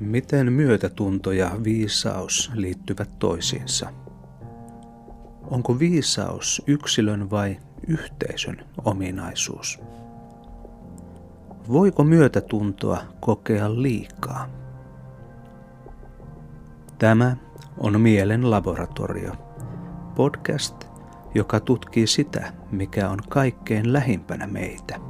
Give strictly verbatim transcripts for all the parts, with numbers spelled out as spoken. Miten myötätunto ja viisaus liittyvät toisiinsa? Onko viisaus yksilön vai yhteisön ominaisuus? Voiko myötätuntoa kokea liikaa? Tämä on Mielen Laboratorio, podcast, joka tutkii sitä, mikä on kaikkein lähimpänä meitä.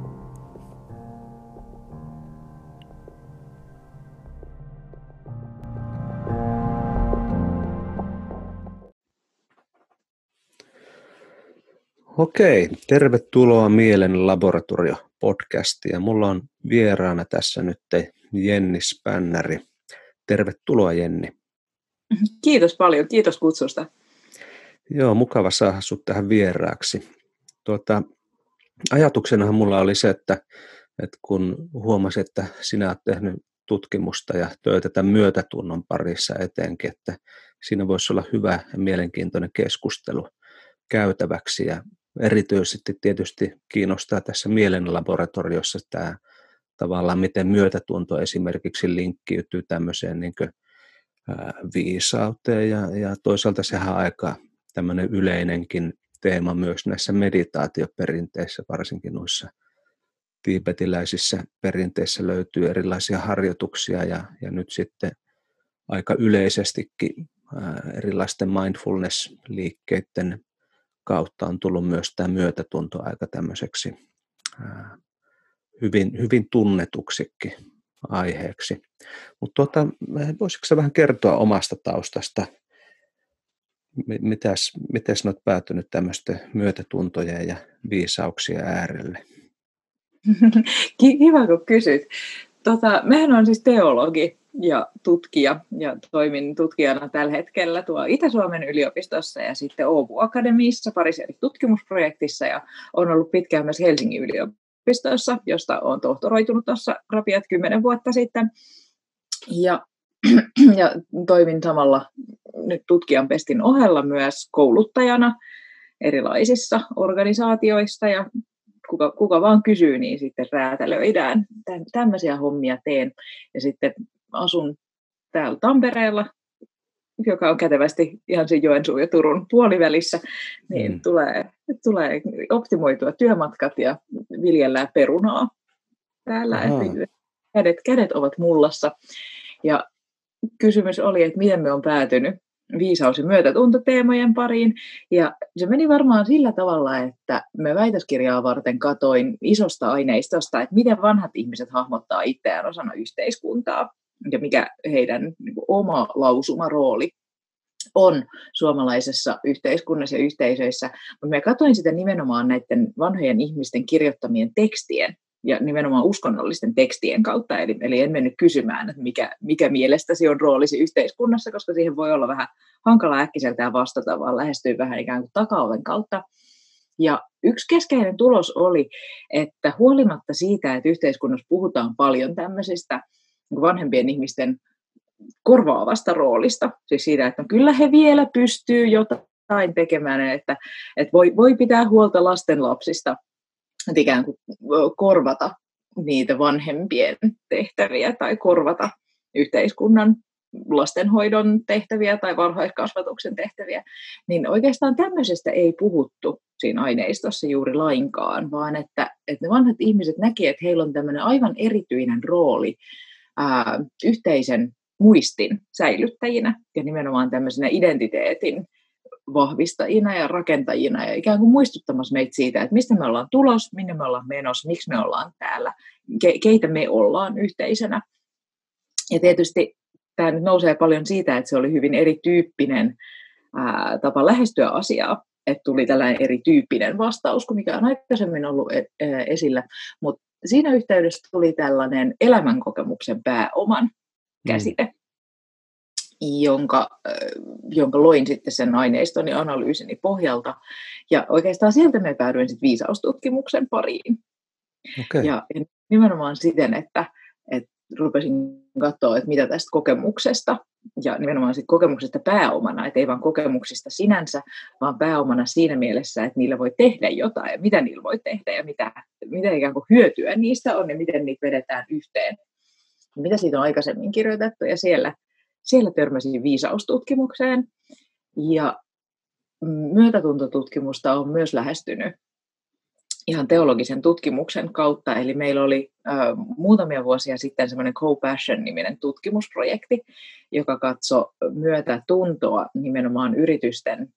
Okei, tervetuloa Mielen Laboratorio-podcastiin. Mulla on vieraana tässä nyt Jenni Spännäri. Tervetuloa, Jenni. Kiitos paljon, kiitos kutsusta. Joo, mukava saada sut tähän vieraaksi. Tuota, ajatuksenahan mulla oli se, että, että kun huomasin, että sinä olet tehnyt tutkimusta ja töitä tämän myötätunnon parissa etenkin, että siinä voisi olla hyvä ja mielenkiintoinen keskustelu käytäväksi ja erityisesti tietysti kiinnostaa tässä Mielen Laboratoriossa tämä tavallaan, miten myötätunto esimerkiksi linkkiytyy tämmöiseen niin kuin viisauteen ja, ja toisaalta sehän on aika tämmöinen yleinenkin teema myös näissä meditaatioperinteissä, varsinkin noissa tiibetiläisissä perinteissä löytyy erilaisia harjoituksia ja, ja nyt sitten aika yleisestikin erilaisten mindfulness-liikkeiden kautta on tullut myös tämä myötätunto aika tämmöiseksi hyvin, hyvin tunnetuksikin aiheeksi. Mutta tuota, voisitko sä vähän kertoa omasta taustasta, mitäs, mitäs olet päätynyt tämmöisten myötätuntojen ja viisauksien äärelle? Kiva, kun kysyt. Tota, mähän olen siis teologi ja tutkija ja toimin tutkijana tällä hetkellä tuo Itä-Suomen yliopistossa ja sitten O V U Akatemiassa parissa eri tutkimusprojektissa ja olen ollut pitkään myös Helsingin yliopistossa, josta olen tohtoroitunut tuossa rapiat kymmenen vuotta sitten ja, ja toimin samalla nyt tutkijan pestin ohella myös kouluttajana erilaisissa organisaatioissa ja Kuka, kuka vaan kysyy, niin sitten räätälöidään. Tämmöisiä hommia teen. Ja sitten asun täällä Tampereella, joka on kätevästi ihan sen Joensuun ja Turun puolivälissä. Niin mm. tulee, tulee optimoitua työmatkat ja viljellään perunaa täällä. Kädet, kädet ovat mullassa. Ja kysymys oli, että miten me on päätynyt viisaus- ja myötätuntoteemojen pariin. Ja se meni varmaan sillä tavalla, että me väitöskirjaa varten katoin isosta aineistosta, että miten vanhat ihmiset hahmottaa itseään osana yhteiskuntaa ja mikä heidän niin kuin, oma lausumarooli on suomalaisessa yhteiskunnassa ja yhteisöissä. Mutta me katoin sitä nimenomaan näiden vanhojen ihmisten kirjoittamien tekstien ja nimenomaan uskonnollisten tekstien kautta, eli, eli en mennyt kysymään, että mikä, mikä mielestäsi on roolisi yhteiskunnassa, koska siihen voi olla vähän hankala äkkiseltään vastata, vaan lähestyy vähän ikään kuin takaoven kautta. Ja yksi keskeinen tulos oli, että huolimatta siitä, että yhteiskunnassa puhutaan paljon tämmöisistä vanhempien ihmisten korvaavasta roolista, siis siitä, että no kyllä he vielä pystyy jotain tekemään, että, että voi, voi pitää huolta lasten lapsista, että ikään kuin korvata niitä vanhempien tehtäviä tai korvata yhteiskunnan lastenhoidon tehtäviä tai varhaiskasvatuksen tehtäviä, niin oikeastaan tämmöisestä ei puhuttu siinä aineistossa juuri lainkaan, vaan että, että ne vanhat ihmiset näkivät, että heillä on tämmöinen aivan erityinen rooli ää, yhteisen muistin säilyttäjinä ja nimenomaan tämmöisenä identiteetin vahvistajina ja rakentajina ja ikään kuin muistuttamassa meitä siitä, että mistä me ollaan tulos, minne me ollaan menossa, miksi me ollaan täällä, keitä me ollaan yhteisönä. Ja tietysti tämä nyt nousee paljon siitä, että se oli hyvin erityyppinen ää, tapa lähestyä asiaa, että tuli tällainen erityyppinen vastaus kuin mikä on aikaisemmin ollut esillä, mutta siinä yhteydessä tuli tällainen elämänkokemuksen pääoman käsite. Mm. Jonka, jonka loin sitten sen aineiston ja analyysini pohjalta. Ja oikeastaan sieltä me päädyin sitten viisaustutkimuksen pariin. Okay. Ja nimenomaan siten, että, että rupesin katsoa, että mitä tästä kokemuksesta, ja nimenomaan sitten kokemuksesta pääomana, että ei vaan kokemuksista sinänsä, vaan pääomana siinä mielessä, että niillä voi tehdä jotain, ja mitä niillä voi tehdä, ja mitä, mitä ikään kuin hyötyä niistä on, ja miten niitä vedetään yhteen. mitä siitä on aikaisemmin kirjoitettu, ja siellä, siellä törmäsin viisaustutkimukseen, ja myötätuntotutkimusta on myös lähestynyt ihan teologisen tutkimuksen kautta, eli meillä oli ö, muutamia vuosia sitten semmoinen Co-Passion-niminen tutkimusprojekti, joka katsoi myötätuntoa nimenomaan yritysten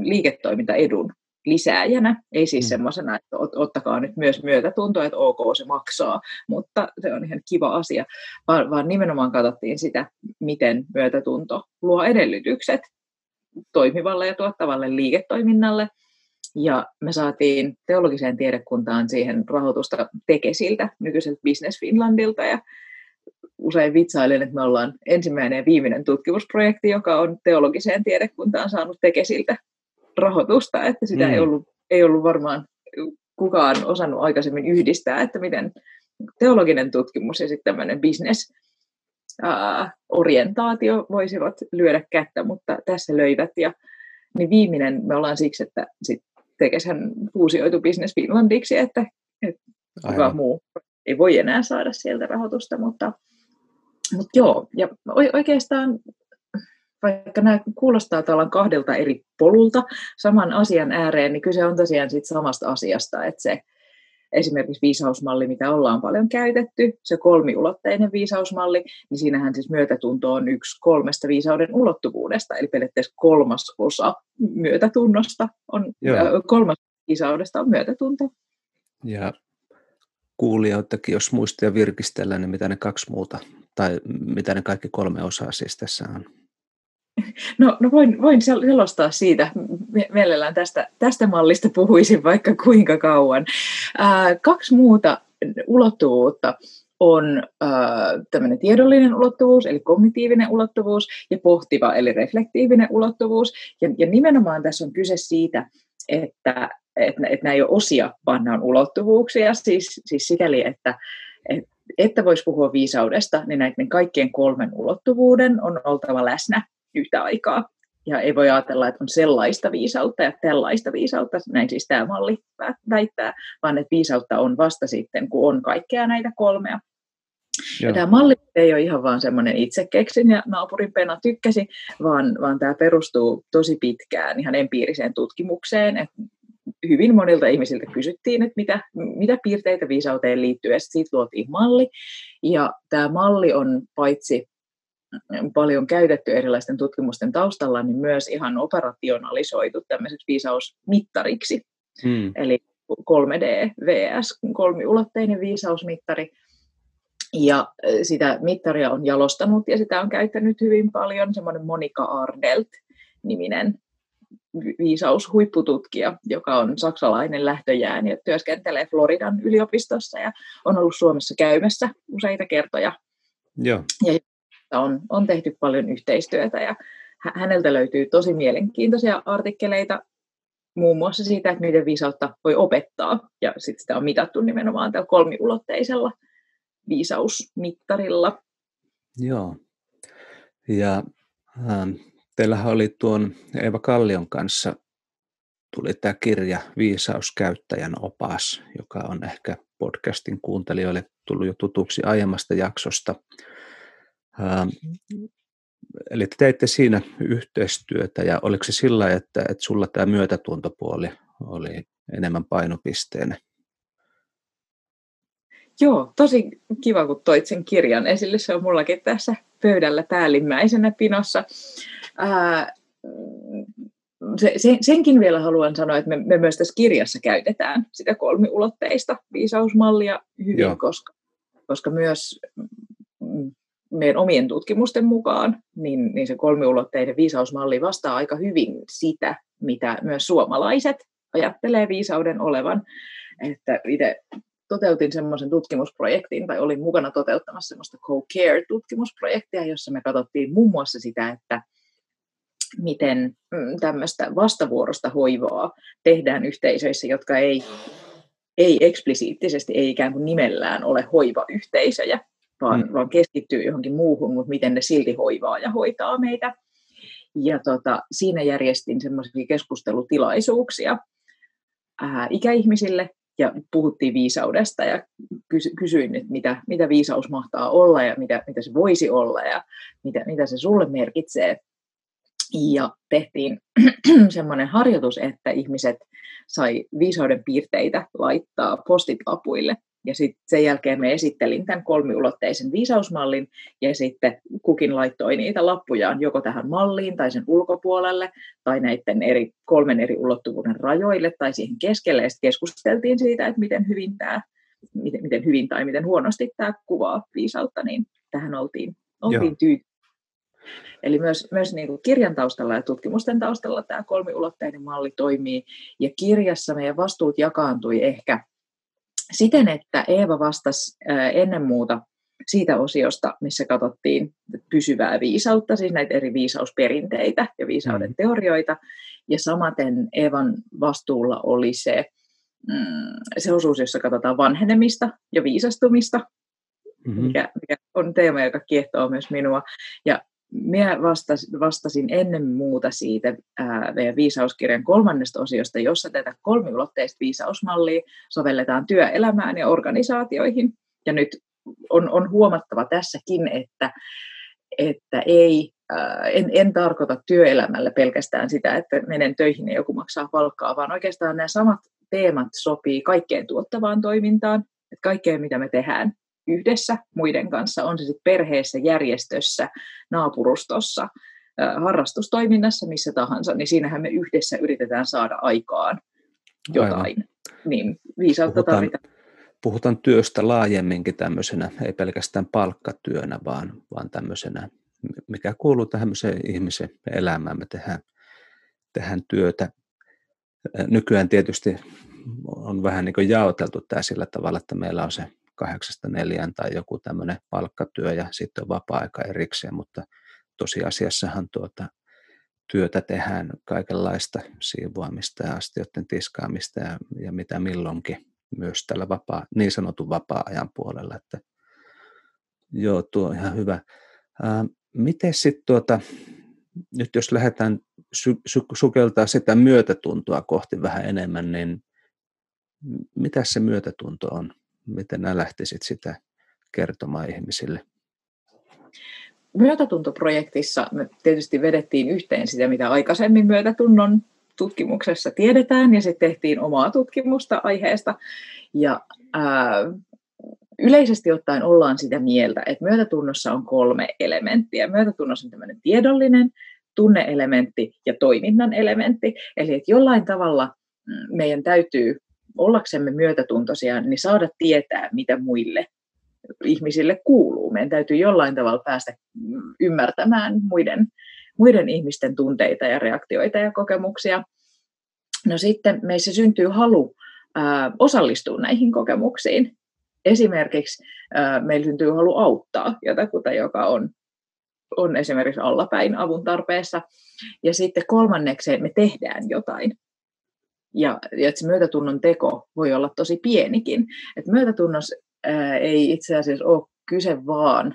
liiketoimintaedun lisääjänä, ei siis semmoisena, että ottakaa nyt myös myötätuntoa, että ok, se maksaa, mutta se on ihan kiva asia, vaan, vaan nimenomaan katsottiin sitä, miten myötätunto luo edellytykset toimivalle ja tuottavalle liiketoiminnalle, ja me saatiin teologiseen tiedekuntaan siihen rahoitusta Tekesiltä, nykyiseltä Business Finlandilta, ja usein vitsailen, että me ollaan ensimmäinen ja viimeinen tutkimusprojekti, joka on teologiseen tiedekuntaan saanut Tekesiltä rahoitusta, että sitä mm. ei, ollut, ei ollut varmaan kukaan osannut aikaisemmin yhdistää, että miten teologinen tutkimus ja sitten tämmöinen business-orientaatio voisivat lyödä kättä, mutta tässä löivät. Ja niin viimeinen me ollaan siksi, että Tekeshän fuusioitu Business Finlandiksi, että, että kuka muu ei voi enää saada sieltä rahoitusta, mutta, mutta joo, ja oikeastaan vaikka nämä kuulostaa tavallaan kahdelta eri polulta saman asian ääreen, niin kyse on tosiaan sit samasta asiasta, että se esimerkiksi viisausmalli, mitä ollaan paljon käytetty, se kolmiulotteinen viisausmalli, niin siinähän siis myötätunto on yksi kolmesta viisauden ulottuvuudesta, eli periaatteessa kolmas osa myötätunnosta on, Joo. kolmas viisaudesta on myötätunto. Ja kuulijoitakin, jos muistia virkistellään, niin mitä ne kaksi muuta, tai mitä ne kaikki kolme osaa siis tässä on? No, no voin, voin selostaa siitä. Mielellään tästä, tästä mallista puhuisin vaikka kuinka kauan. Ää, kaksi muuta ulottuvuutta on ää, tämmöinen tiedollinen ulottuvuus, eli kognitiivinen ulottuvuus, ja pohtiva, eli reflektiivinen ulottuvuus. Ja, ja nimenomaan tässä on kyse siitä, että, että, että nämä ei ole osia, vaan nämä on ulottuvuuksia, siis, siis sikäli, että et, että voisi puhua viisaudesta, niin näiden kaikkien kolmen ulottuvuuden on oltava läsnä yhtä aikaa. Ja ei voi ajatella, että on sellaista viisautta ja tällaista viisautta, näin siis tämä malli väittää, vaan että viisautta on vasta sitten, kun on kaikkea näitä kolmea. Ja tämä malli ei ole ihan vaan semmoinen itse keksin ja naapurin pena tykkäsi, vaan, vaan tämä perustuu tosi pitkään ihan empiiriseen tutkimukseen, että hyvin monilta ihmisiltä kysyttiin, että mitä, mitä piirteitä viisauteen liittyy, ja sitten siitä luotiin malli, ja tämä malli on paitsi paljon käytetty erilaisten tutkimusten taustalla, niin myös ihan operationalisoitu tämmöiseksi viisausmittariksi. Hmm. Eli kolme D V S, kolmiulotteinen viisausmittari. Ja sitä mittaria on jalostanut ja sitä on käyttänyt hyvin paljon semmoinen Monika Ardelt-niminen viisaushuippututkija, joka on saksalainen lähtöjään ja työskentelee Floridan yliopistossa ja on ollut Suomessa käymässä useita kertoja. Joo. Ja On, on tehty paljon yhteistyötä ja häneltä löytyy tosi mielenkiintoisia artikkeleita muun muassa siitä, että miten viisautta voi opettaa, ja sitten sitä on mitattu nimenomaan tällä kolmiulotteisella viisausmittarilla. Joo, ja ähm, teillähän oli tuon Eeva Kallion kanssa, tuli tämä kirja Viisauskäyttäjän opas, joka on ehkä podcastin kuuntelijoille tullut jo tutuksi aiemmasta jaksosta. Ähm, eli teitte siinä yhteistyötä, ja oliko se sillä lailla, että, että sulla tämä myötätuntopuoli oli enemmän painopisteenä? Joo, tosi kiva, kun toit sen kirjan esille. Se on mullakin tässä pöydällä päällimmäisenä pinossa. Ää, se, sen, senkin vielä haluan sanoa, että me, me myös tässä kirjassa käytetään sitä kolmiulotteista viisausmallia hyvin, koska, koska myös meidän omien tutkimusten mukaan, niin, niin se kolmiulotteinen viisausmalli vastaa aika hyvin sitä, mitä myös suomalaiset ajattelee viisauden olevan. Että itse toteutin semmoisen tutkimusprojektin, tai olin mukana toteuttamassa semmoista co-care-tutkimusprojektia, jossa me katsottiin muun muassa sitä, että miten tämmöistä vastavuorosta hoivaa tehdään yhteisöissä, jotka ei, ei eksplisiittisesti, ei ikään kuin nimellään ole hoivayhteisöjä, vaan, vaan keskittyy johonkin muuhun, mutta miten ne silti hoivaa ja hoitaa meitä. Ja tota, siinä järjestin semmoisia keskustelutilaisuuksia ää, ikäihmisille, ja puhuttiin viisaudesta, ja kysyin, että mitä, mitä viisaus mahtaa olla ja mitä, mitä se voisi olla ja mitä, mitä se sulle merkitsee. Ja tehtiin semmoinen harjoitus, että ihmiset sai viisauden piirteitä laittaa postit-lapuille. Ja sitten sen jälkeen me esittelin tämän kolmiulotteisen viisausmallin ja sitten kukin laittoi niitä lappujaan joko tähän malliin tai sen ulkopuolelle tai näiden eri, kolmen eri ulottuvuuden rajoille tai siihen keskelle. Ja sitten keskusteltiin siitä, että miten hyvin, tämä, miten, miten hyvin tai miten huonosti tämä kuvaa viisautta, niin tähän oltiin, oltiin tyytyväisiä. Eli myös, myös niin kuin kirjan taustalla ja tutkimusten taustalla tämä kolmiulotteinen malli toimii. Ja kirjassa meidän vastuut jakaantui ehkä siten, että Eeva vastasi ennen muuta siitä osiosta, missä katsottiin pysyvää viisautta, siis näitä eri viisausperinteitä ja viisauden teorioita. Ja samaten Eevan vastuulla oli se, se osuus, jossa katsotaan vanhenemista ja viisastumista, mikä, mikä on teema, joka kiehtoo myös minua. Ja minä vastasin ennen muuta siitä meidän viisauskirjan kolmannesta osiosta, jossa tätä kolmiulotteista viisausmallia sovelletaan työelämään ja organisaatioihin. Ja nyt on, on huomattava tässäkin, että, että ei, en, en tarkoita työelämällä pelkästään sitä, että menen töihin ja joku maksaa palkkaa, vaan oikeastaan nämä samat teemat sopii kaikkeen tuottavaan toimintaan, että kaikkeen mitä me tehdään yhdessä muiden kanssa, on se sitten perheessä, järjestössä, naapurustossa, harrastustoiminnassa, missä tahansa, niin siinähän me yhdessä yritetään saada aikaan jotain. Aivan. Niin viisautta puhutaan, puhutaan työstä laajemminkin tämmöisenä, ei pelkästään palkkatyönä, vaan, vaan tämmöisenä, mikä kuuluu tämmöiseen ihmisen elämään. Me tehdään, tehdään työtä. Nykyään tietysti on vähän niin kuin jaoteltu tämä sillä tavalla, että meillä on se kahdeksasta neljään tai joku tämmöinen palkkatyö ja sitten on vapaa-aika erikseen, mutta tosiasiassahan tuota työtä tehdään kaikenlaista siivoamista ja astioiden tiskaamista ja, ja mitä milloinkin myös tällä vapaa, niin sanotun vapaa-ajan puolella. Että, joo, tuo on ihan hyvä. Ää, miten sitten tuota, nyt jos lähdetään su- su- sukeltaa sitä myötätuntoa kohti vähän enemmän, niin mitä se myötätunto on? Miten nää lähtisit sitä kertomaan ihmisille? Myötätuntoprojektissa me tietysti vedettiin yhteen sitä, mitä aikaisemmin myötätunnon tutkimuksessa tiedetään, ja sitten tehtiin omaa tutkimusta aiheesta. Ja ää, yleisesti ottaen ollaan sitä mieltä, että myötätunnossa on kolme elementtiä. Myötätunnossa on tämmöinen tiedollinen, tunne-elementti ja toiminnan elementti. Eli että jollain tavalla meidän täytyy ollaksemme myötätuntoisia, niin saada tietää, mitä muille ihmisille kuuluu. Meidän täytyy jollain tavalla päästä ymmärtämään muiden, muiden ihmisten tunteita ja reaktioita ja kokemuksia. No sitten meissä syntyy halu ää, osallistua näihin kokemuksiin. Esimerkiksi ää, meillä syntyy halu auttaa jotakuta, joka on, on esimerkiksi allapäin avun tarpeessa. Ja sitten kolmannekseen me tehdään jotain. Ja, ja että se myötätunnon teko voi olla tosi pienikin. Et myötätunnos ää, ei itse asiassa ole kyse vaan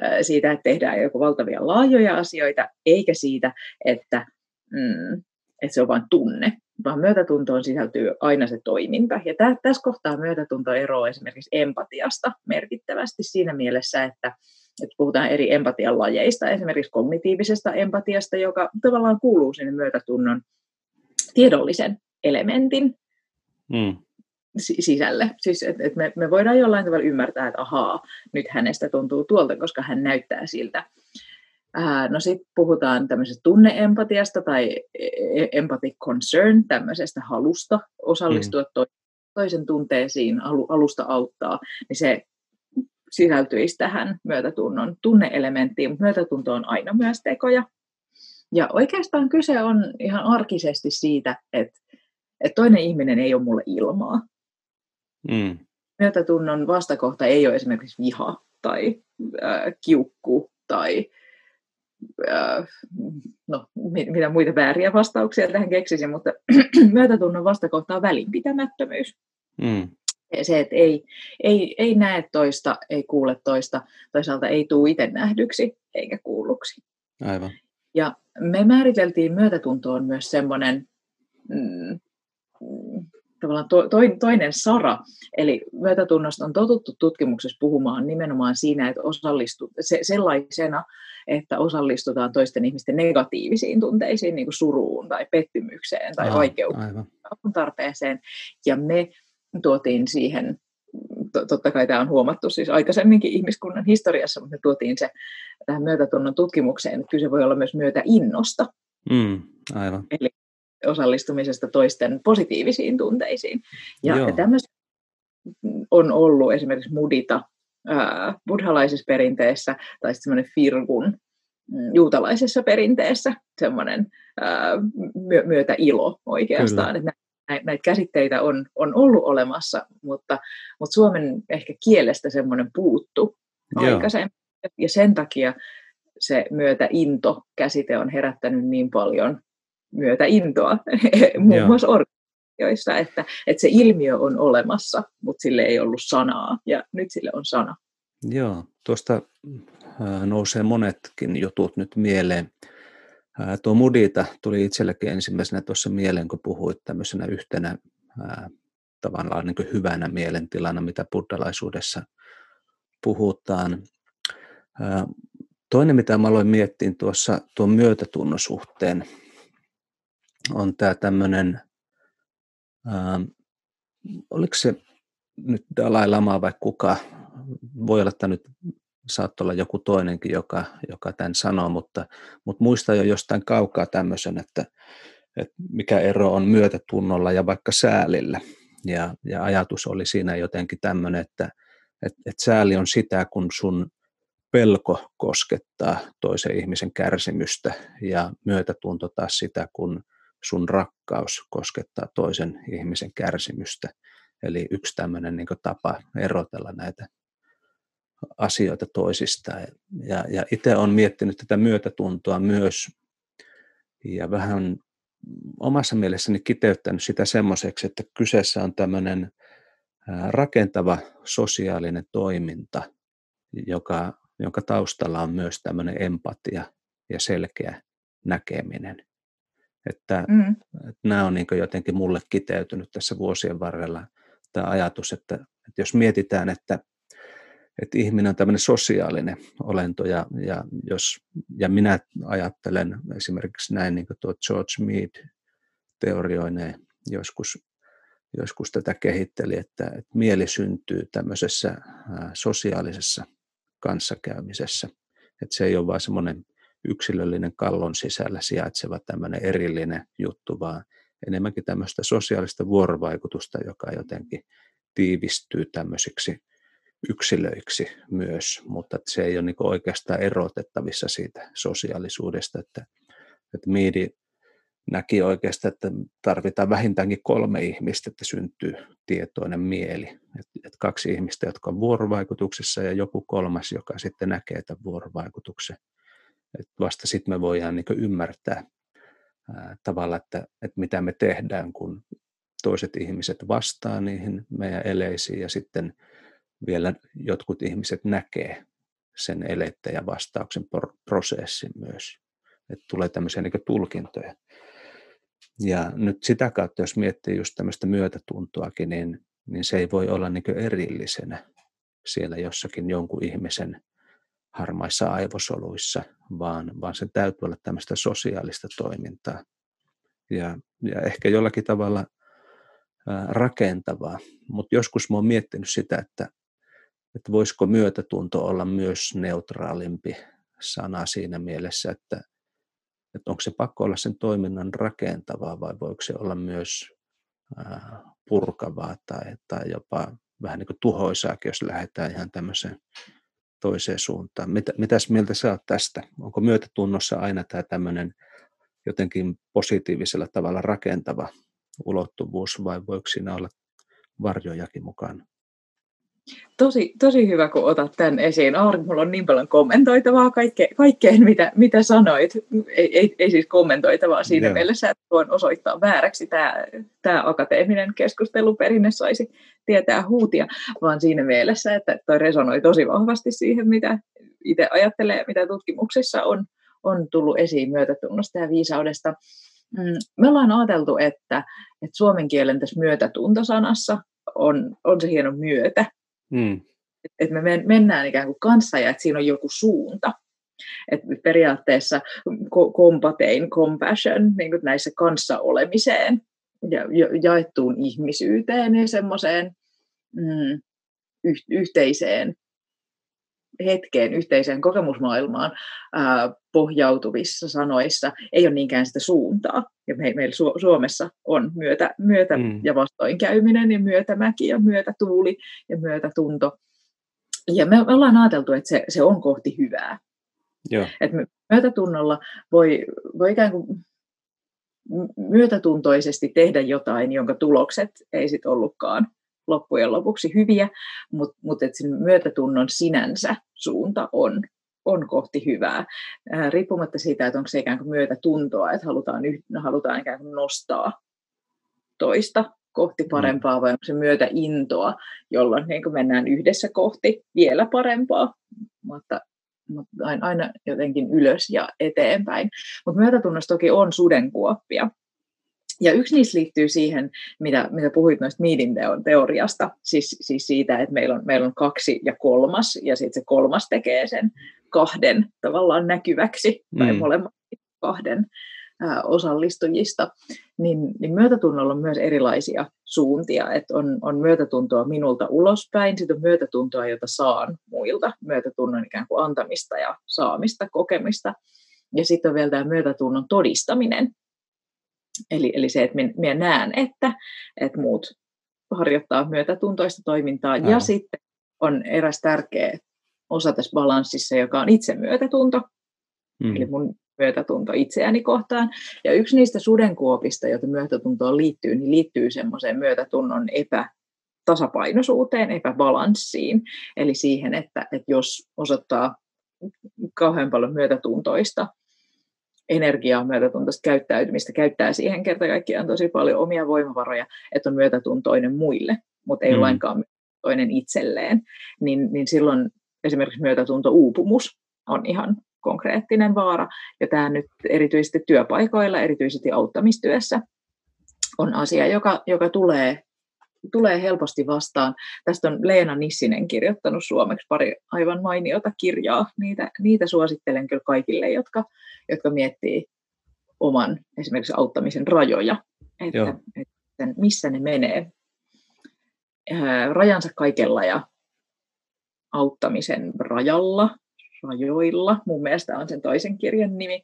ää, siitä, että tehdään joku valtavia laajoja asioita, eikä siitä, että, mm, että se on vain tunne, vaan myötätuntoon sisältyy aina se toiminta. Ja tä, tässä kohtaa myötätunto eroaa esimerkiksi empatiasta merkittävästi siinä mielessä, että että puhutaan eri empatian lajeista, esimerkiksi kognitiivisesta empatiasta, joka tavallaan kuuluu sinne myötätunnon tiedollisen elementin mm. sisälle. Siis, et, et me, me voidaan jollain tavalla ymmärtää, että ahaa, nyt hänestä tuntuu tuolta, koska hän näyttää siltä. Ää, no sitten puhutaan tämmöisestä tunne-empatiasta tai empathic concern, tämmöisestä halusta osallistua mm. to, toisen tunteisiin, alusta auttaa, niin se sisältyisi tähän myötätunnon tunne-elementtiin, mutta myötätunto on aina myös tekoja. Ja oikeastaan kyse on ihan arkisesti siitä, että, että toinen ihminen ei ole mulle ilmaa. Mm. Myötätunnon vastakohta ei ole esimerkiksi viha tai äh, kiukku tai äh, no, mitä muita vääriä vastauksia tähän keksisin, mutta myötätunnon vastakohta on välinpitämättömyys. Mm. Se, että ei, ei, ei näe toista, ei kuule toista, toisaalta ei tule itse nähdyksi eikä kuulluksi. Aivan. Ja me määriteltiin myötätuntoon myös semmoinen mm, tavallaan to, to, toinen sara, eli myötätunnosta on totuttu tutkimuksessa puhumaan nimenomaan siinä, että osallistut se, sellaisena, että osallistutaan toisten ihmisten negatiivisiin tunteisiin, niin kuin suruun tai pettymykseen tai vaikeuksien tarpeeseen, ja me tuotiin siihen, totta kai tämä on huomattu siis aikaisemminkin ihmiskunnan historiassa, mutta me tuotiin se tähän myötätunnon tutkimukseen, että kyse voi olla myös myötäinnosta. Mm, aivan. Eli osallistumisesta toisten positiivisiin tunteisiin. Ja Joo. tämmöistä on ollut esimerkiksi mudita ää, buddhalaisessa perinteessä tai semmoinen firgun juutalaisessa perinteessä, semmoinen ää, myö- myötäilo oikeastaan. Kyllä. Näitä käsitteitä on, on ollut olemassa, mutta, mutta suomen ehkä kielestä semmoinen puuttu aikaisemmin. Ja sen takia se myötäinto-käsite on herättänyt niin paljon myötäintoa, muun muassa organisaatioissa, että, että se ilmiö on olemassa, mutta sille ei ollut sanaa, ja nyt sille on sana. Joo, tuosta nousee monetkin jutut nyt mieleen. Tuo mudita tuli itselläkin ensimmäisenä tuossa mieleen, kun puhuit tämmöisenä yhtenä ää, tavallaan niin kuin hyvänä mielentilana, mitä buddhalaisuudessa puhutaan. Ää, toinen, mitä mä aloin miettiä tuossa tuon myötätunnon suhteen, on tämä tämmöinen, ää, oliko se nyt Dalai Lama vai kuka, voi olla tämä nyt, saattaa olla joku toinenkin, joka, joka tämän sanoo, mutta, mutta muista jo jostain kaukaa tämmöisen, että, että mikä ero on myötätunnolla ja vaikka säälillä. Ja, ja ajatus oli siinä jotenkin tämmöinen, että et, et sääli on sitä, kun sun pelko koskettaa toisen ihmisen kärsimystä ja myötätunto taas sitä, kun sun rakkaus koskettaa toisen ihmisen kärsimystä. Eli yksi tämmöinen niin kuin tapa erotella näitä asioita toisistaan. Ja, ja itse olen miettinyt tätä myötätuntoa myös ja vähän omassa mielessäni kiteyttänyt sitä semmoiseksi, että kyseessä on tämmöinen rakentava sosiaalinen toiminta, joka, jonka taustalla on myös tämmöinen empatia ja selkeä näkeminen. Että, mm. että nämä on niin kuin jotenkin mulle kiteytynyt tässä vuosien varrella tämä ajatus, että, että jos mietitään, että että ihminen on tämmöinen sosiaalinen olento, ja, ja, jos, ja minä ajattelen esimerkiksi näin, niin kuin tuo George Mead teorioineen joskus, joskus tätä kehitteli, että, että mieli syntyy tämmöisessä sosiaalisessa kanssakäymisessä. Että se ei ole vain semmoinen yksilöllinen kallon sisällä sijaitseva tämmöinen erillinen juttu, vaan enemmänkin tämmöistä sosiaalista vuorovaikutusta, joka jotenkin tiivistyy tämmöisiksi yksilöiksi myös, mutta se ei ole niin oikeastaan erotettavissa siitä sosiaalisuudesta, että, että Mead näki oikeastaan, että tarvitaan vähintäänkin kolme ihmistä, että syntyy tietoinen mieli. Että, että kaksi ihmistä, jotka on vuorovaikutuksessa ja joku kolmas, joka sitten näkee tämän vuorovaikutuksen. Että vasta sitten me voidaan niin ymmärtää ää, tavalla, että, että mitä me tehdään, kun toiset ihmiset vastaa niihin meidän eleisiin ja sitten vielä jotkut ihmiset näkee sen elettä ja vastauksen prosessin myös. Että tulee tämmöisiä niin kuin tulkintoja. Ja nyt sitä kautta, jos miettii just tämmöistä myötätuntoakin, niin, niin se ei voi olla niin kuin erillisenä siellä jossakin jonkun ihmisen harmaissa aivosoluissa, vaan, vaan se täytyy olla tämmöistä sosiaalista toimintaa. Ja, ja ehkä jollakin tavalla ää, rakentavaa. Mutta joskus mä oon miettinyt sitä, että Että voisiko myötätunto olla myös neutraalimpi sana siinä mielessä, että, että onko se pakko olla sen toiminnan rakentavaa vai voiko se olla myös purkavaa tai, tai jopa vähän niin kuin tuhoisaakin, jos lähdetään ihan tämmöiseen toiseen suuntaan. Mitä, mitäs mieltä sä oot tästä? Onko myötätunnossa aina tämä tämmöinen jotenkin positiivisella tavalla rakentava ulottuvuus vai voiko siinä olla varjojakin mukana? Tosi, tosi hyvä, kun otat tämän esiin. Aari, mulla on niin paljon kommentoitavaa kaikke, kaikkeen, mitä, mitä sanoit. Ei, ei, ei siis kommentoitavaa siinä yeah. mielessä, että voin osoittaa vääräksi. Tämä, tämä akateeminen keskusteluperinne saisi tietää huutia, vaan siinä mielessä, että toi resonoi tosi vahvasti siihen, mitä itse ajattelee, mitä tutkimuksissa on, on tullut esiin myötätunnosta ja viisaudesta. Me ollaan ajateltu, että, että suomen kielen tässä myötätuntosanassa on, on se hieno myötä. Mm. Että me mennään ikään kuin kanssa ja että siinä on joku suunta. Että periaatteessa kompatein, compassion, niin kuin näissä kanssa olemiseen ja jaettuun ihmisyyteen ja semmoiseen mm, yhteiseen hetkeen, yhteiseen kokemusmaailmaan ää, pohjautuvissa sanoissa ei ole niinkään sitä suuntaa. Ja me, meillä Su- Suomessa on myötä, myötä mm. ja vastoinkäyminen ja myötämäki ja myötätuuli ja myötätunto. Ja me, me ollaan ajateltu, että se, se on kohti hyvää. Joo. Että myötätunnolla voi, voi ikään kuin myötätuntoisesti tehdä jotain, jonka tulokset ei sit ollutkaan loppujen lopuksi hyviä, mutta mut et sen myötätunnon sinänsä suunta on, on kohti hyvää. Ää, riippumatta siitä, että onko se ikään kuin myötätuntoa, että halutaan, yh, halutaan ikään kuin nostaa toista kohti parempaa, vai onko se myötäintoa, jolloin niin kuin mennään yhdessä kohti vielä parempaa, mutta mutta aina jotenkin ylös ja eteenpäin. Mutta myötätunnossa toki on sudenkuoppia. Ja yksi niistä liittyy siihen, mitä, mitä puhuit noista Meadin teoriasta, siis, siis siitä, että meillä on, meillä on kaksi ja kolmas, ja sitten se kolmas tekee sen kahden tavallaan näkyväksi, tai mm. molemmat kahden ää, osallistujista. Niin, niin myötätunnolla on myös erilaisia suuntia, että on, on myötätuntoa minulta ulospäin, sitten on myötätuntoa, jota saan muilta, myötätunnon ikään kuin antamista ja saamista, kokemista, ja sitten on vielä tämä myötätunnon todistaminen, eli, eli se, että minä, minä näen, että, että muut harjoittaa myötätuntoista toimintaa, Aina. ja sitten on eräs tärkeä osa tässä balanssissa, joka on itsemyötätunto, mm. eli mun myötätunto itseäni kohtaan. Ja yksi niistä sudenkuopista, joita myötätuntoon liittyy, niin liittyy semmoiseen myötätunnon epätasapainoisuuteen, epäbalanssiin. Eli siihen, että, että jos osoittaa kauhean paljon myötätuntoista energiaa, myötätuntoista käyttäytymistä, käyttää siihen kerta kaikkiaan tosi paljon omia voimavaroja, että on myötätuntoinen muille, mutta ei mm. lainkaan myötätuntoinen itselleen, niin, niin silloin esimerkiksi myötätuntouupumus on ihan konkreettinen vaara, ja tämä nyt erityisesti työpaikoilla, erityisesti auttamistyössä on asia, joka, joka tulee, tulee helposti vastaan. Tästä on Leena Nissinen kirjoittanut suomeksi pari aivan mainiota kirjaa. Niitä, niitä suosittelen kyllä kaikille, jotka, jotka miettii oman esimerkiksi auttamisen rajoja, että, että missä ne menee rajansa kaikella ja auttamisen rajalla. Rajoilla. Mun mielestä on sen toisen kirjan nimi.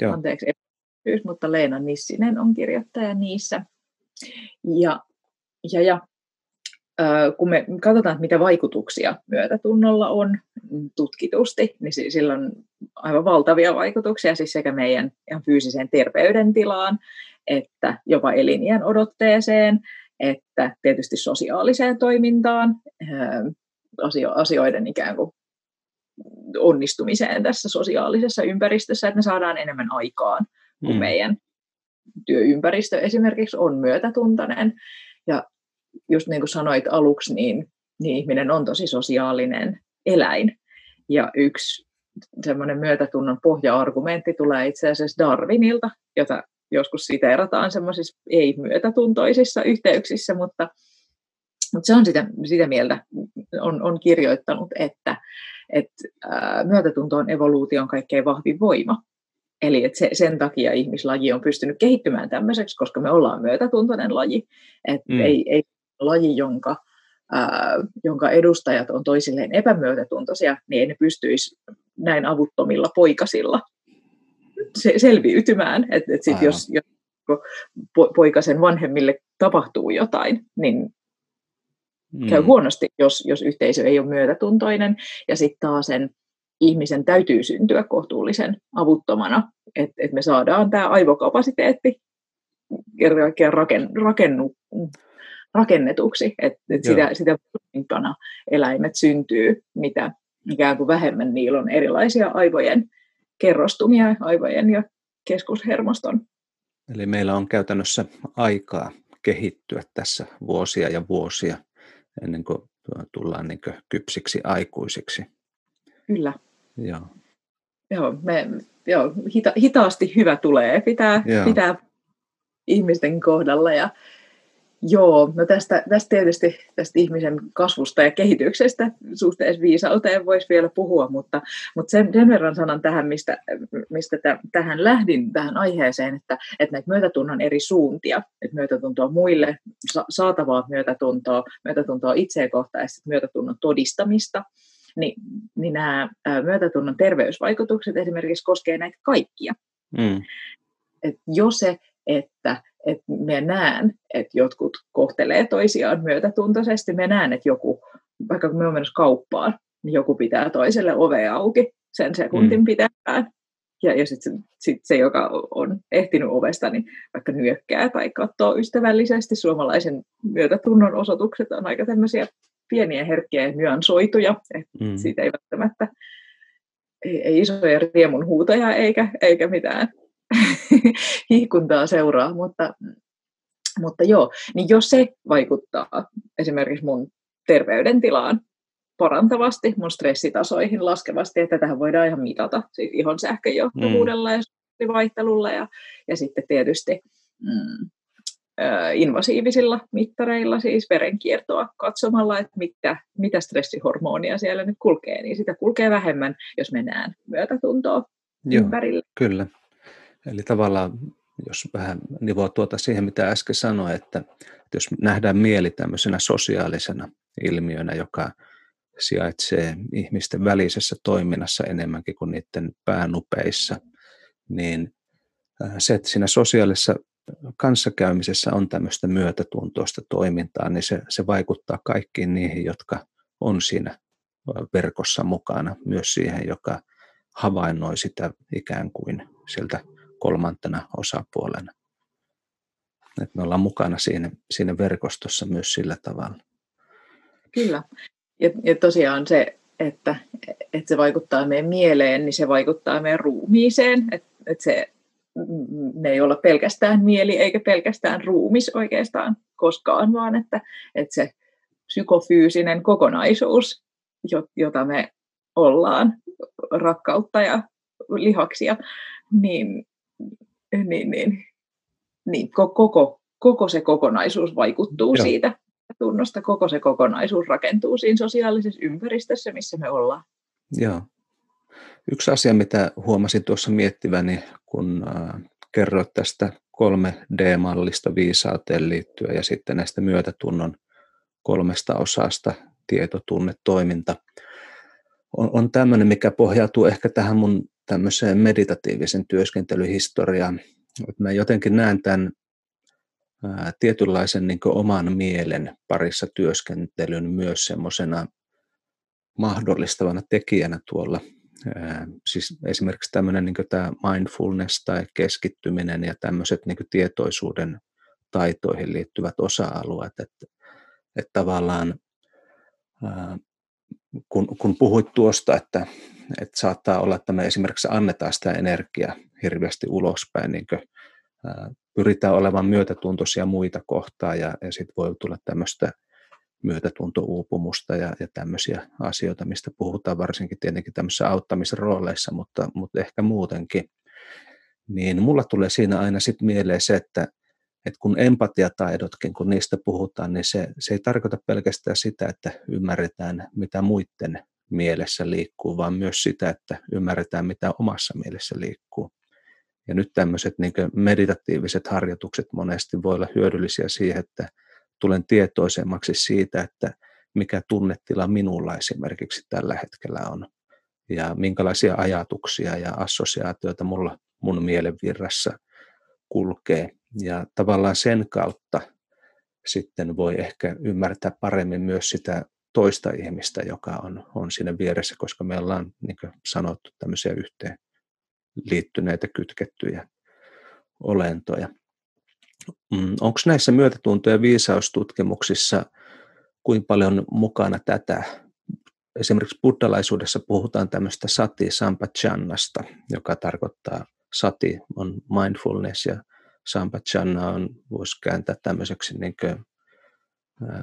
Joo. Anteeksi, mutta Leena Nissinen on kirjoittaja niissä. Ja, ja, ja äh, kun me katsotaan, mitä vaikutuksia myötätunnolla on tutkitusti, niin sillä on aivan valtavia vaikutuksia siis sekä meidän ihan fyysiseen terveydentilaan, että jopa eliniän odotteeseen, että tietysti sosiaaliseen toimintaan, äh, asio- asioiden ikään kuin onnistumiseen tässä sosiaalisessa ympäristössä, että me saadaan enemmän aikaan, kun mm. meidän työympäristö esimerkiksi on myötätuntainen. Ja just niin kuin sanoit aluksi, niin, niin ihminen on tosi sosiaalinen eläin. Ja yksi semmoinen myötätunnon pohja-argumentti tulee itse asiassa Darwinilta, jota joskus siteerataan semmoisissa ei-myötätuntoisissa yhteyksissä, mutta, mutta se on sitä, sitä mieltä, on, on kirjoittanut, että että äh, myötätunto on evoluution kaikkein vahvin voima. Eli et se, sen takia ihmislaji on pystynyt kehittymään tämmöiseksi, koska me ollaan myötätuntoinen laji. Et mm. ei, ei laji, jonka, äh, jonka edustajat on toisilleen epämyötätuntoisia, niin ei ne pystyisi näin avuttomilla poikasilla se, selviytymään. Et, et sit jos, jos po, poikasen vanhemmille tapahtuu jotain, niin käy huonosti, jos, jos yhteisö ei ole myötätuntoinen, ja sitten taas sen ihmisen täytyy syntyä kohtuullisen avuttomana, että et me saadaan tämä aivokapasiteetti raken, rakennu, rakennetuksi, että et sitä, sitä eläimet syntyy, mitä ikään kuin vähemmän niillä on erilaisia aivojen kerrostumia, aivojen ja keskushermoston. Eli meillä on käytännössä aikaa kehittyä tässä vuosia ja vuosia, ennen kuin tullaan niin kuin kypsiksi aikuisiksi. Kyllä. Joo. Joo, me, joo hita, hitaasti hyvä tulee. Pitää, pitää ihmisten kohdalla. Ja joo, no tästä, tästä tietysti tästä ihmisen kasvusta ja kehityksestä suhteessa viisauteen voisi vielä puhua, mutta, mutta sen, sen verran sanon tähän, mistä, mistä tähän lähdin tähän aiheeseen, että, että näitä myötätunnon eri suuntia, että myötätuntoa muille, saatavaa myötätuntoa, myötätuntoa itseään kohtaan ja myötätunnon todistamista, niin, niin nämä myötätunnon terveysvaikutukset esimerkiksi koskee näitä kaikkia. Mm. Et jo se, että että me näen, että jotkut kohtelee toisiaan myötätuntoisesti. Me näen, että joku, vaikka kun me on menossa kauppaan, niin joku pitää toiselle ovea auki sen sekuntin mm. pitää. Ja, ja sitten sit se, joka on ehtinyt ovesta, niin vaikka nyökkää tai katsoo ystävällisesti. Suomalaisen myötätunnon osoitukset on aika tämmöisiä pieniä, herkkiä, nyansoituja. Mm. Siitä ei välttämättä ei, ei isoja riemun huutoja eikä, eikä mitään hihkuntaa seuraa, mutta, mutta joo, niin jos se vaikuttaa esimerkiksi mun terveydentilaan parantavasti, mun stressitasoihin laskevasti, että tähän voidaan ihan mitata siis ihon sähköjohtuvuudella mm. ja vaihtelulla ja, ja sitten tietysti mm, invasiivisilla mittareilla, siis verenkiertoa katsomalla, että mitä, mitä stressihormonia siellä nyt kulkee, niin sitä kulkee vähemmän, jos me näen myötätuntoa joo, ympärillä. Kyllä. Eli tavallaan, jos vähän nivoo tuota siihen, mitä äsken sanoin, että, että jos nähdään mieli tämmöisenä sosiaalisena ilmiönä, joka sijaitsee ihmisten välisessä toiminnassa enemmänkin kuin niiden päänupeissa, niin se, että siinä sosiaalisessa kanssakäymisessä on tämmöistä myötätuntoista toimintaa, niin se, se vaikuttaa kaikkiin niihin, jotka on siinä verkossa mukana, myös siihen, joka havainnoi sitä ikään kuin sieltä kolmantena osapuolena. Et me ollaan mukana siinä, siinä verkostossa myös sillä tavalla. Kyllä. Ja, ja tosiaan se, että, että se vaikuttaa meidän mieleen, niin se vaikuttaa meidän ruumiiseen. Että et se, me ei olla pelkästään mieli eikä pelkästään ruumis oikeastaan koskaan, vaan että, että se psykofyysinen kokonaisuus, jota me ollaan, rakkautta ja lihaksia, niin Niin, niin, niin koko, koko se kokonaisuus vaikuttuu Joo. siitä tunnosta, koko se kokonaisuus rakentuu siinä sosiaalisessa ympäristössä, missä me ollaan. Joo. Yksi asia, mitä huomasin tuossa miettiväni, kun äh, kerroit tästä kolme D-mallista viisauteen liittyen ja sitten näistä myötätunnon kolmesta osasta, tieto, tunne, toiminta, on, on tämmöinen, mikä pohjautuu ehkä tähän mun tämmöiseen meditatiivisen työskentelyhistoriaan, että mä jotenkin näen tämän ää, tietynlaisen niin kuin oman mielen parissa työskentelyn myös semmoisena mahdollistavana tekijänä tuolla. Ää, siis esimerkiksi tämmöinen niin kuin tämä mindfulness tai keskittyminen ja tämmöiset niin kuin tietoisuuden taitoihin liittyvät osa-alueet, että, että tavallaan ää, kun, kun puhuit tuosta, että Että saattaa olla, että me esimerkiksi annetaan sitä energiaa hirveästi ulospäin, niin kuin, ää, pyritään olemaan myötätuntoisia muita kohtaan ja, ja sitten voi tulla tämmöistä myötätuntouupumusta ja, ja tämmöisiä asioita, mistä puhutaan varsinkin tietenkin tämmöisissä auttamisrooleissa, mutta, mutta ehkä muutenkin. Niin mulla tulee siinä aina sitten mieleen se, että et kun empatiataidotkin, kun niistä puhutaan, niin se, se ei tarkoita pelkästään sitä, että ymmärretään mitä muiden mielessä liikkuu, vaan myös sitä, että ymmärretään, mitä omassa mielessä liikkuu. Ja nyt tämmöiset niin kuin meditatiiviset harjoitukset monesti voi olla hyödyllisiä siihen, että tulen tietoisemmaksi siitä, että mikä tunnetila minulla esimerkiksi tällä hetkellä on, ja minkälaisia ajatuksia ja assosiaatioita mulla mun mielenvirrassa kulkee. Ja tavallaan sen kautta sitten voi ehkä ymmärtää paremmin myös sitä toista ihmistä, joka on, on siinä vieressä, koska me ollaan niin kuin sanottu tämmöisiä yhteen liittyneitä, kytkettyjä olentoja. Onko näissä myötätunto- ja viisaustutkimuksissa kuinka paljon mukana tätä? Esimerkiksi buddhalaisuudessa puhutaan tämmöistä sati sampajannasta, joka tarkoittaa sati on mindfulness ja sampajanna on, voisi kääntää tämmöiseksi niin kuin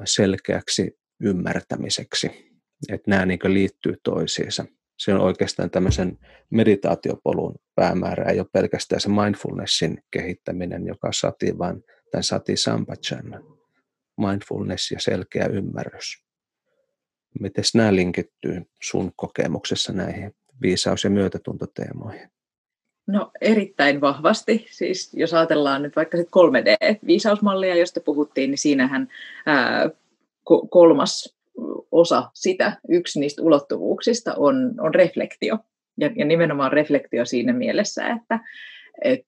selkeäksi ymmärtämiseksi, että nämä niin kuin liittyy toisiinsa. se on oikeastaan tämmöisen meditaatiopolun päämäärä, ei ole pelkästään se mindfulnessin kehittäminen, joka sati, vaan tämän sati sampajana, mindfulness ja selkeä ymmärrys. Miten nämä linkittyy sun kokemuksessa näihin viisaus- ja myötätuntoteemoihin? No erittäin vahvasti, siis jos ajatellaan nyt vaikka kolme D-viisausmallia, josta puhuttiin, niin siinähän ää, kolmas osa sitä, yksi niistä ulottuvuuksista on, on reflektio. Ja, ja nimenomaan reflektio siinä mielessä, että et,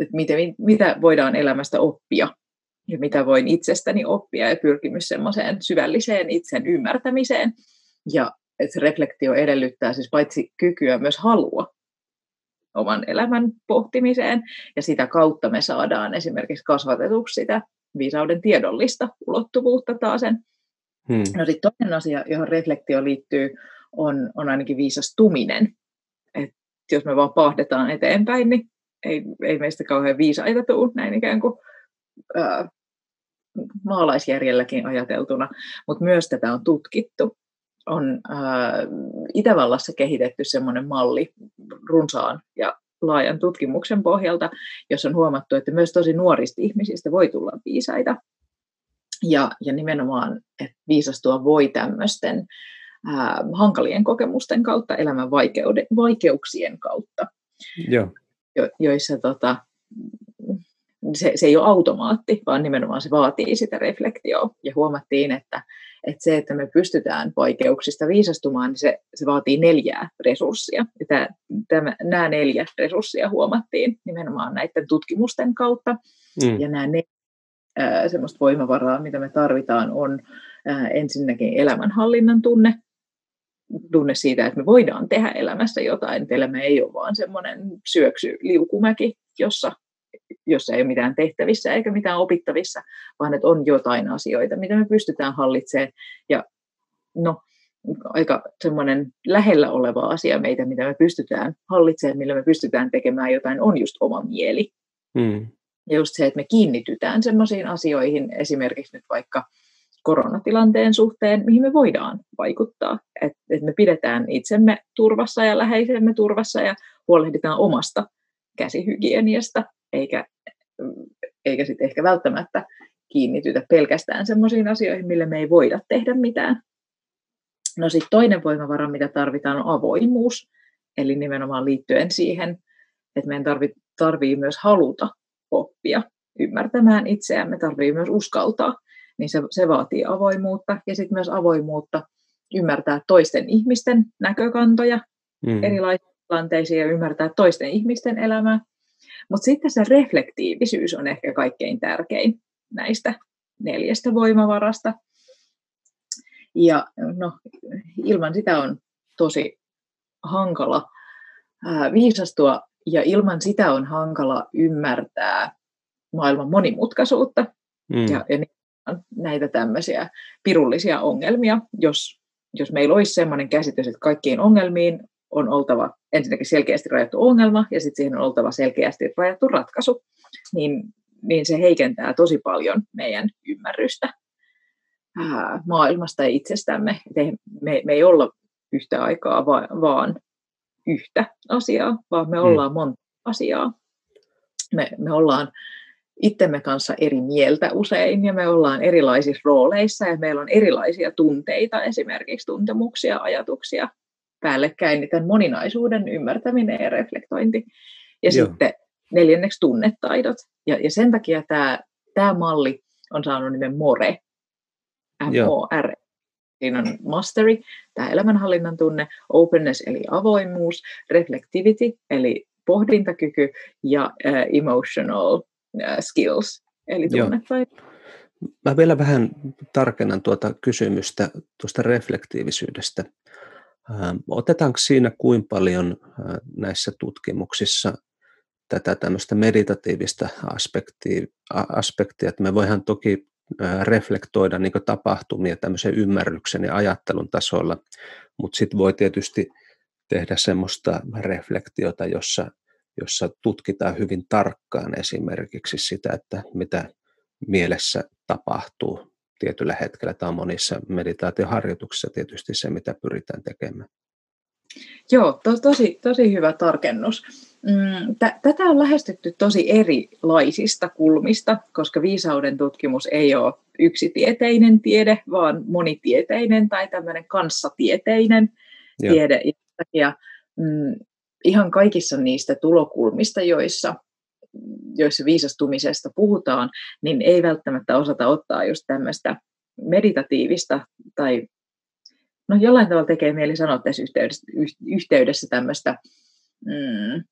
et miten, mitä voidaan elämästä oppia ja mitä voin itsestäni oppia ja pyrkimys semmoiseen syvälliseen itsen ymmärtämiseen. Ja se reflektio edellyttää siis paitsi kykyä myös halua oman elämän pohtimiseen, ja sitä kautta me saadaan esimerkiksi kasvatetuksi sitä viisauden tiedollista ulottuvuutta taasen. Hmm. No sitten toinen asia, johon reflektio liittyy, on, on ainakin viisastuminen. Et jos me vaan pahdetaan eteenpäin, niin ei, ei meistä kauhean viisaita tule näin ikään kuin ää, maalaisjärjelläkin ajateltuna, mutta myös tätä on tutkittu. On ää, Itävallassa kehitetty semmoinen malli runsaan ja laajan tutkimuksen pohjalta, jossa on huomattu, että myös tosi nuorista ihmisistä voi tulla viisaita. Ja, ja nimenomaan, että viisastua voi tämmöisten ää, hankalien kokemusten kautta, elämän vaikeuden, vaikeuksien kautta, Joo. Jo, joissa tota, se, se ei ole automaatti, vaan nimenomaan se vaatii sitä reflektiota. Ja huomattiin, että, että se, että me pystytään vaikeuksista viisastumaan, niin se, se vaatii neljää resurssia. Ja tämä, tämä, nämä neljä resurssia huomattiin nimenomaan näiden tutkimusten kautta, mm. ja nämä neljä semmoista voimavaraa, mitä me tarvitaan, on ensinnäkin elämänhallinnan tunne, tunne siitä, että me voidaan tehdä elämässä jotain, että elämä ei ole vaan semmoinen syöksyliukumäki, jossa, jossa ei ole mitään tehtävissä eikä mitään opittavissa, vaan että on jotain asioita, mitä me pystytään hallitsemaan, ja no, aika semmoinen lähellä oleva asia meitä, mitä me pystytään hallitsemaan, millä me pystytään tekemään jotain, on just oma mieli. Hmm. Ja just se, että me kiinnitytään semmoisiin asioihin, esimerkiksi nyt vaikka koronatilanteen suhteen, mihin me voidaan vaikuttaa. Että et me pidetään itsemme turvassa ja läheisemme turvassa ja huolehditaan omasta käsihygieniasta, eikä, eikä sitten ehkä välttämättä kiinnitytä pelkästään semmoisiin asioihin, millä me ei voida tehdä mitään. No sitten toinen voimavara, mitä tarvitaan, on avoimuus. Eli nimenomaan liittyen siihen, että meidän tarvitsee tarvii myös haluta oppia ymmärtämään itseään, me tarvitsee myös uskaltaa, niin se, se vaatii avoimuutta, ja sitten myös avoimuutta ymmärtää toisten ihmisten näkökantoja mm. erilaisiin tilanteisiin ja ymmärtää toisten ihmisten elämää. Mutta sitten se reflektiivisyys on ehkä kaikkein tärkein näistä neljästä voimavarasta. Ja no, ilman sitä on tosi hankala ää, viisastua. Ja ilman sitä on hankala ymmärtää maailman monimutkaisuutta mm. ja, ja näitä tämmöisiä pirullisia ongelmia. Jos, jos meillä olisi sellainen käsitys, että kaikkiin ongelmiin on oltava ensinnäkin selkeästi rajattu ongelma ja sitten siihen on oltava selkeästi rajattu ratkaisu, niin, niin se heikentää tosi paljon meidän ymmärrystä ää, maailmasta ja itsestämme. Me, me ei olla yhtä aikaa va, vaan... yhtä asiaa, vaan me ollaan monta asiaa. Me, me ollaan itsemme kanssa eri mieltä usein, ja me ollaan erilaisissa rooleissa, ja meillä on erilaisia tunteita, esimerkiksi tuntemuksia, ajatuksia päällekkäin, niin tämän moninaisuuden ymmärtäminen ja reflektointi. Ja Joo. sitten neljänneksi tunnetaidot. Ja, ja sen takia tämä, tämä malli on saanut nimen MORE. M O R E. Siinä on mastery, tämä elämänhallinnan tunne, openness eli avoimuus, reflectivity eli pohdintakyky ja uh, emotional uh, skills eli tunnetaito. Mä vielä vähän tarkennan tuota kysymystä tuosta reflektiivisyydestä. Otetaanko siinä kuin paljon näissä tutkimuksissa tätä tämmöistä meditatiivista aspektia, aspektia, että me voidaan toki reflektoida niin kuin tapahtumia tämmöisen ymmärryksen ja ajattelun tasolla, mutta sitten voi tietysti tehdä semmoista reflektiota, jossa, jossa tutkitaan hyvin tarkkaan esimerkiksi sitä, että mitä mielessä tapahtuu tietyllä hetkellä. Tämä on monissa meditaatioharjoituksissa tietysti se, mitä pyritään tekemään. Joo, to, tosi, tosi hyvä tarkennus. Tätä on lähestytty tosi erilaisista kulmista, koska viisauden tutkimus ei ole yksitieteinen tiede, vaan monitieteinen tai tämmöinen kanssatieteinen Joo. tiede. Ja mm, ihan kaikissa niistä tulokulmista, joissa, joissa viisastumisesta puhutaan, niin ei välttämättä osata ottaa just tämmöistä meditatiivista tai no jollain tavalla tekee mieli sanoa tässä yhteydessä, yhteydessä tämmöistä mm,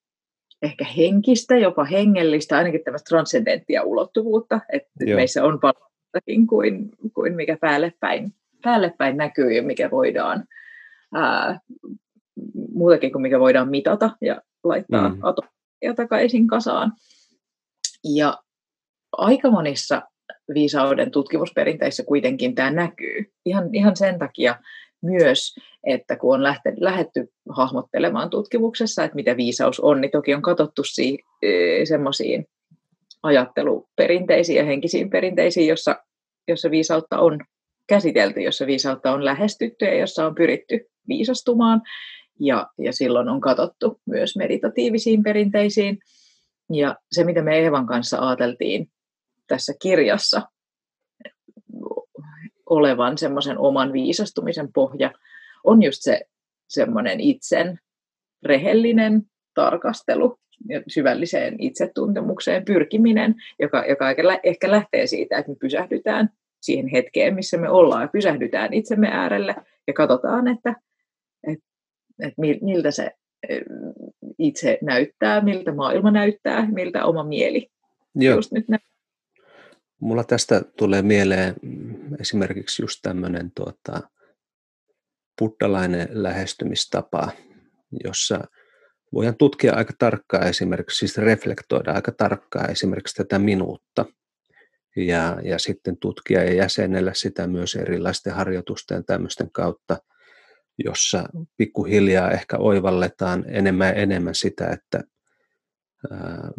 ehkä henkistä, jopa hengellistä, ainakin tämmöistä transcendenttia ulottuvuutta, että Joo. meissä on paljonkin kuin, kuin mikä päälle päin, päälle päin näkyy ja mikä voidaan, ää, muutakin kuin mikä voidaan mitata ja laittaa mm. atomia takaisin kasaan. Ja aika monissa viisauden tutkimusperinteissä kuitenkin tämä näkyy ihan, ihan sen takia, myös, että kun on lähte, lähdetty hahmottelemaan tutkimuksessa, että mitä viisaus on, niin toki on katsottu si, e, semmoisiin ajatteluperinteisiin ja henkisiin perinteisiin, jossa, jossa viisautta on käsitelty, jossa viisautta on lähestytty ja jossa on pyritty viisastumaan. Ja, ja silloin on katsottu myös meditatiivisiin perinteisiin. Ja se, mitä me Eevan kanssa ajateltiin tässä kirjassa, olevan semmoisen oman viisastumisen pohja, on just se semmoinen itsen rehellinen tarkastelu ja syvälliseen itsetuntemukseen pyrkiminen, joka, joka ehkä lähtee siitä, että me pysähdytään siihen hetkeen, missä me ollaan, ja pysähdytään itsemme äärelle ja katsotaan, että, että, että miltä se itse näyttää, miltä maailma näyttää, miltä oma mieli Joo. just nyt näyttää. Mulla tästä tulee mieleen esimerkiksi just tämmöinen tuota, buddhalainen lähestymistapa, jossa voidaan tutkia aika tarkkaan esimerkiksi, siis reflektoida aika tarkkaan esimerkiksi tätä minuutta ja, ja sitten tutkia ja jäsenellä sitä myös erilaisten harjoitusten ja tämmöisten kautta, jossa pikkuhiljaa ehkä oivalletaan enemmän ja enemmän sitä, että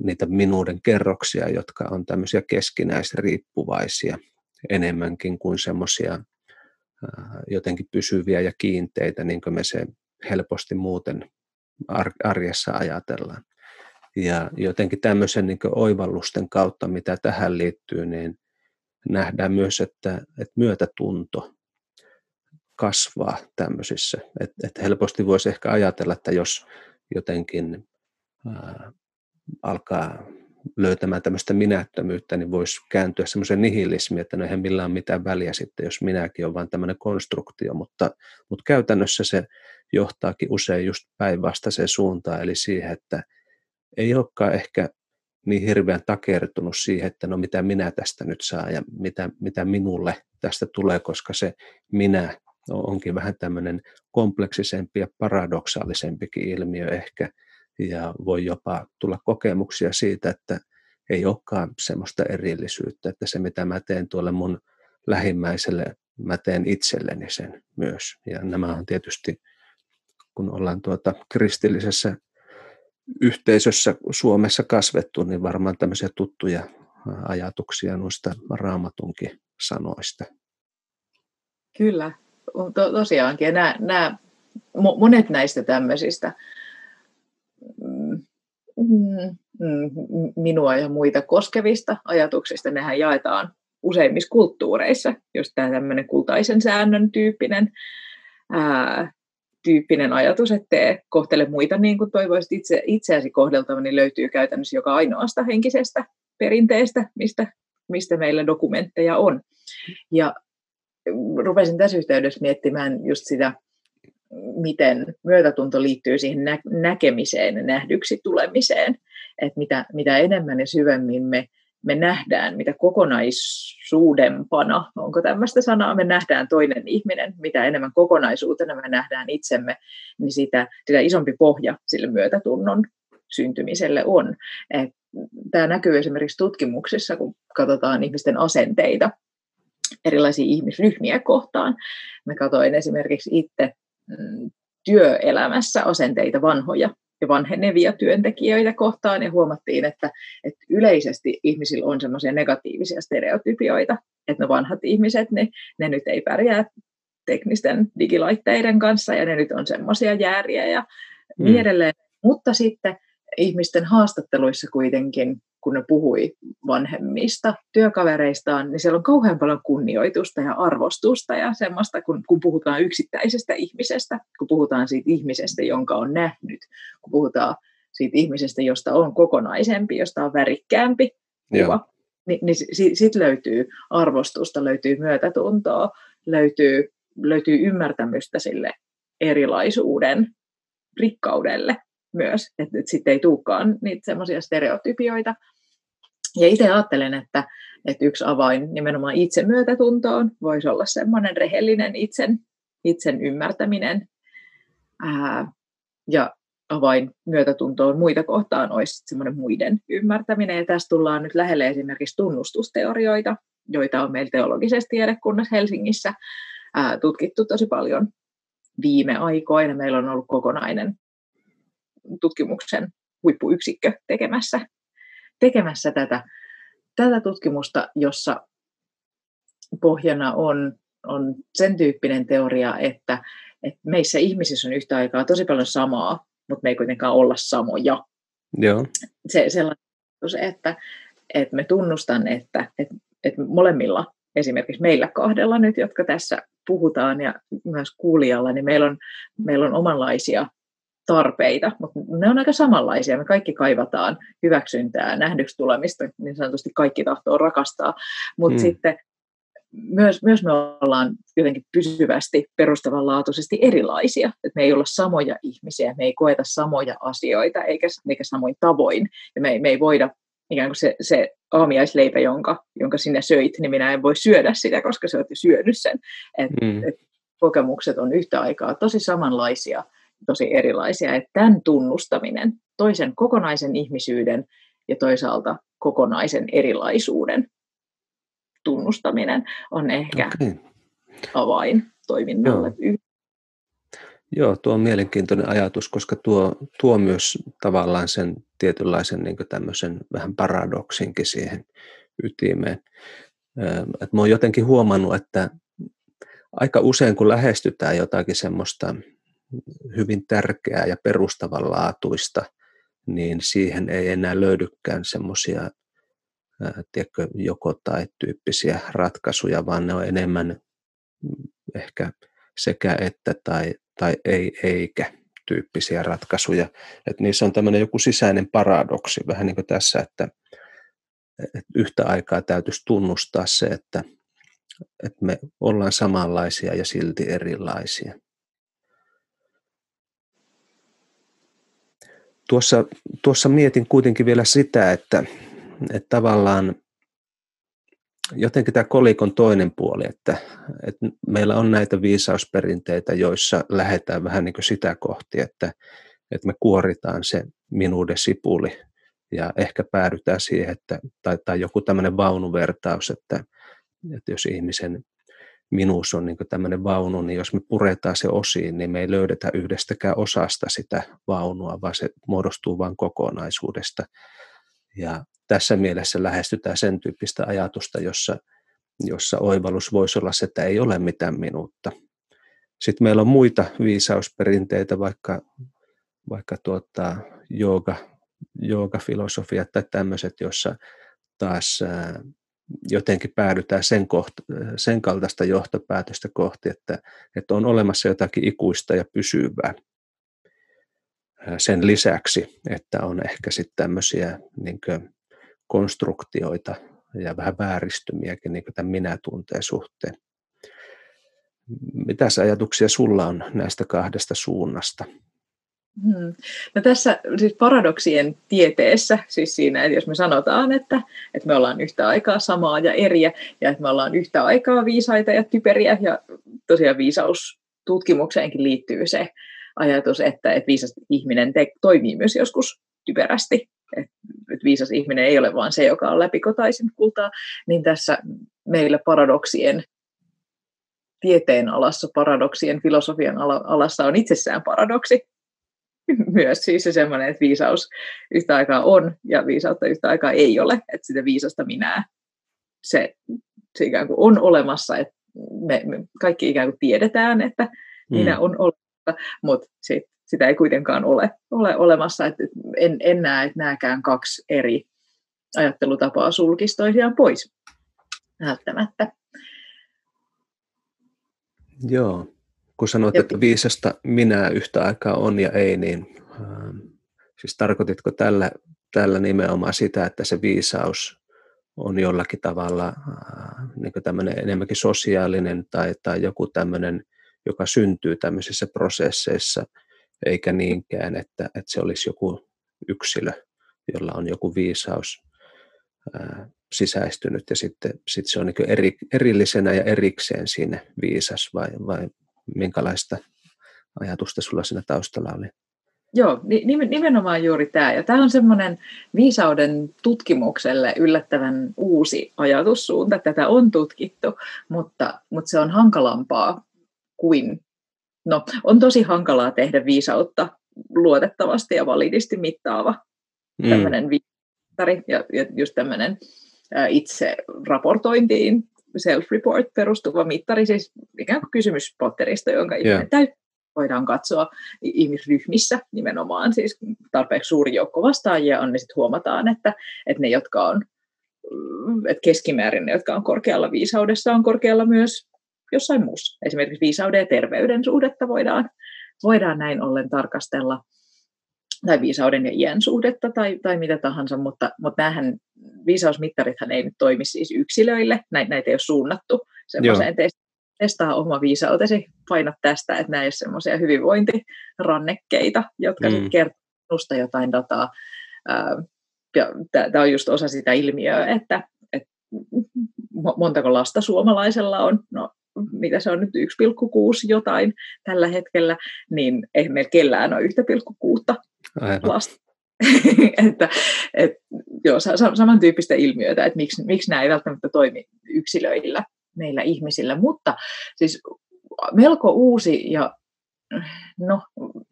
niitä minuuden kerroksia, jotka on tämmöisiä keskinäisriippuvaisia enemmänkin kuin semmoisia jotenkin pysyviä ja kiinteitä, niin kuin me se helposti muuten arjessa ajatellaan. Ja jotenkin tämmöisen niin kuin oivallusten kautta, mitä tähän liittyy, niin nähdään myös, että, että myötätunto kasvaa tämmöisissä. Et, et helposti voisi ehkä ajatella, että jos jotenkin äh, alkaa löytämään tämmöistä minättömyyttä, niin voisi kääntyä semmoiseen nihilismiin, että no eihän millään mitään väliä sitten, jos minäkin on vaan tämmöinen konstruktio, mutta, mutta käytännössä se johtaakin usein just päinvastaiseen suuntaan, eli siihen, että ei olekaan ehkä niin hirveän takertunut siihen, että no mitä minä tästä nyt saan ja mitä, mitä minulle tästä tulee, koska se minä onkin vähän tämmöinen kompleksisempi ja paradoksaalisempikin ilmiö ehkä, ja voi jopa tulla kokemuksia siitä, että ei olekaan semmoista erillisyyttä, että se mitä mä teen tuolle mun lähimmäiselle, mä teen itselleni sen myös. Ja nämä on tietysti, kun ollaan tuota kristillisessä yhteisössä Suomessa kasvettu, niin varmaan tämmöisiä tuttuja ajatuksia noista Raamatunkin sanoista. Kyllä, to- tosiaankin. Ja nämä, nämä, monet näistä tämmöisistä minua ja muita koskevista ajatuksista, nehän jaetaan useimmissa kulttuureissa, just tämä tämmöinen kultaisen säännön tyyppinen, ää, tyyppinen ajatus, että tee, kohtele muita niin kuin toivoisit itse, itseäsi kohdeltavan, niin löytyy käytännössä joka ainoasta henkisestä perinteestä, mistä, mistä meillä dokumentteja on. Ja rupesin tässä yhteydessä miettimään just sitä, miten myötätunto liittyy siihen nä- näkemiseen ja nähdyksi tulemiseen, että mitä, mitä enemmän ja syvemmin me, me nähdään, mitä kokonaisuudempana, onko tämmöistä sanaa, me nähdään toinen ihminen, mitä enemmän kokonaisuutena me nähdään itsemme, niin sitä, sitä isompi pohja sille myötätunnon syntymiselle on. Et tämä näkyy esimerkiksi tutkimuksissa, kun katsotaan ihmisten asenteita erilaisia ihmisryhmiä kohtaan. Mä katsoin esimerkiksi itse työelämässä asenteita vanhoja ja vanhenevia työntekijöitä kohtaan, ja huomattiin, että, että yleisesti ihmisillä on semmoisia negatiivisia stereotypioita, että ne vanhat ihmiset, ne, ne nyt ei pärjää teknisten digilaitteiden kanssa, ja ne nyt on semmoisia jääriä ja niin mm. edelleen. Mutta sitten ihmisten haastatteluissa kuitenkin, kun ne puhui vanhemmista työkavereistaan, niin siellä on kauhean paljon kunnioitusta ja arvostusta ja semmoista, kun, kun puhutaan yksittäisestä ihmisestä, kun puhutaan siitä ihmisestä, jonka on nähnyt, kun puhutaan siitä ihmisestä, josta on kokonaisempi, josta on värikkäämpi kuva, niin, niin siitä sit löytyy arvostusta, löytyy myötätuntoa, löytyy, löytyy ymmärtämystä sille erilaisuuden rikkaudelle myös, että nyt sitten ei tulekaan niitä semmoisia stereotypioita. Ja itse ajattelen, että, että yksi avain nimenomaan itsemyötätuntoon voisi olla semmoinen rehellinen itsen, itsen ymmärtäminen. Ää, ja avain myötätuntoon muita kohtaan olisi semmoinen muiden ymmärtäminen. Ja tässä tullaan nyt lähelle esimerkiksi tunnustusteorioita, joita on meillä teologisessa tiedekunnassa Helsingissä ää, tutkittu tosi paljon viime aikoina. Meillä on ollut kokonainen tutkimuksen huippuyksikkö tekemässä, tekemässä tätä, tätä tutkimusta, jossa pohjana on, on sen tyyppinen teoria, että, että meissä ihmisissä on yhtä aikaa tosi paljon samaa, mutta me ei kuitenkaan olla samoja. Joo. Se, sellainen, että, että me tunnustan, että, että, että molemmilla, esimerkiksi meillä kahdella nyt, jotka tässä puhutaan ja myös kuulijalla, niin meillä on, meillä on omanlaisia tarpeita, mutta ne on aika samanlaisia. Me kaikki kaivataan hyväksyntää, nähdyksi tulemista, niin sanotusti kaikki tahtoo rakastaa, mutta mm. sitten myös, myös me ollaan jotenkin pysyvästi perustavanlaatuisesti erilaisia, että me ei olla samoja ihmisiä, me ei koeta samoja asioita eikä, eikä samoin tavoin, ja me, me ei voida ikään kuin se, se aamiaisleipä, jonka, jonka sinä söit, niin minä en voi syödä sitä, koska sä oot jo syönyt sen, että mm. et kokemukset on yhtä aikaa tosi samanlaisia, tosi erilaisia, että tämän tunnustaminen, toisen kokonaisen ihmisyyden ja toisaalta kokonaisen erilaisuuden tunnustaminen on ehkä okay. avain toiminnalle. Joo. Joo, tuo on mielenkiintoinen ajatus, koska tuo, tuo myös tavallaan sen tietynlaisen niin kuin tämmöisen vähän paradoksinkin siihen ytimeen. Et mä oon jotenkin huomannut, että aika usein kun lähestytään jotakin semmoista hyvin tärkeää ja perustavanlaatuista, niin siihen ei enää löydykään semmoisia joko tai tyyppisiä ratkaisuja, vaan ne on enemmän ehkä sekä että tai, tai ei eikä tyyppisiä ratkaisuja. Et niissä on tämmöinen joku sisäinen paradoksi, vähän niin kuin tässä, että, että yhtä aikaa täytyisi tunnustaa se, että, että me ollaan samanlaisia ja silti erilaisia. Tuossa, tuossa mietin kuitenkin vielä sitä, että, että tavallaan jotenkin tämä kolikon toinen puoli, että, että meillä on näitä viisausperinteitä, joissa lähdetään vähän niin kuin sitä kohti, että, että me kuoritaan se minuuden sipuli ja ehkä päädytään siihen, että, tai, tai joku tämmöinen vaunuvertaus, että, että jos ihmisen minuus on niin kuin tämmöinen vaunu, niin jos me puretaan se osiin, niin me ei löydetä yhdestäkään osasta sitä vaunua, vaan se muodostuu vain kokonaisuudesta. Ja tässä mielessä lähestytään sen tyyppistä ajatusta, jossa, jossa oivallus voisi olla se, että ei ole mitään minuutta. Sitten meillä on muita viisausperinteitä, vaikka, vaikka tuota, jooga, joogafilosofiat tai tämmöiset, joissa taas jotenkin päädytään sen, kohta, sen kaltaista johtopäätöstä kohti, että, että on olemassa jotakin ikuista ja pysyvää. Sen lisäksi, että on ehkä sitten tämmöisiä niin kuin konstruktioita ja vähän vääristymiäkin niin kuin tämän minä-tunteen suhteen. Mitäs ajatuksia sulla on näistä kahdesta suunnasta? Hmm. No tässä siis paradoksien tieteessä, siis siinä, että jos me sanotaan, että, että me ollaan yhtä aikaa samaa ja eriä, ja että me ollaan yhtä aikaa viisaita ja typeriä, ja tosiaan viisaustutkimukseenkin liittyy se ajatus, että, että viisas ihminen te- toimii myös joskus typerästi, että viisas ihminen ei ole vaan se, joka on läpikotaisin kultaa, niin tässä meillä paradoksien tieteen alassa, paradoksien filosofian alassa on itsessään paradoksi. Myös siis se semmoinen, että viisaus yhtä aikaa on ja viisautta yhtä aikaa ei ole, että sitä viisasta minää se, se ikään kuin on olemassa, että me, me kaikki ikään kuin tiedetään, että mm. minä on olemassa, mutta sit, sitä ei kuitenkaan ole, ole olemassa. Et en, en näe, että nääkään kaksi eri ajattelutapaa sulkisi toisiaan pois välttämättä. Joo, kun sanoit, ja että viisasta minä yhtä aikaa on ja ei, niin ähm, siis tarkoititko tällä, tällä nimenomaan sitä, että se viisaus on jollakin tavalla äh, niin kuin tämmöinen enemmänkin sosiaalinen tai, tai joku tämmöinen, joka syntyy tämmöisissä prosesseissa, eikä niinkään, että, että se olisi joku yksilö, jolla on joku viisaus äh, sisäistynyt ja sitten, sitten se on niin eri, erillisenä ja erikseen siinä viisas, vai, vai minkälaista ajatusta sulla siinä taustalla oli? Joo, nimenomaan juuri tämä. Ja tämä on semmoinen viisauden tutkimukselle yllättävän uusi ajatussuunta. Tätä on tutkittu, mutta, mutta se on hankalampaa kuin... No, on tosi hankalaa tehdä viisautta luotettavasti ja validisti mittaava mm. tämmöinen viisautari ja, ja just tämmöinen itse raportointiin, self-report perustuva mittari, siis ikään kuin kysymyspatterista, jonka yeah. ihminen täytyy, voidaan katsoa ihmisryhmissä nimenomaan, siis tarpeeksi suuri joukko vastaajia on, niin sitten huomataan, että, että ne, jotka on, että keskimäärin ne, jotka on korkealla viisaudessa, on korkealla myös jossain muussa. Esimerkiksi viisauden ja terveyden suhdetta voidaan, voidaan näin ollen tarkastella, tai viisauden ja iän suhdetta tai, tai mitä tahansa, mutta, mutta näähän viisausmittarithan ei nyt toimi siis yksilöille, näitä, näitä ei ole suunnattu semmoiseen testaa oma viisautesi, painat tästä, että nämä eivät ole semmoisia hyvinvointirannekkeita, jotka mm. sitten kertovat minusta jotain dataa. Tämä on just osa sitä ilmiöä, että, että montako lasta suomalaisella on, no mitä se on nyt, yksi pilkku kuusi jotain tällä hetkellä, niin ei meillä kellään ole yksi pilkku kuusi lasta. että, et, joo, samantyyppistä ilmiötä, että miksi, miksi nämä ei välttämättä toimi yksilöillä, meillä ihmisillä, mutta siis melko uusi ja no,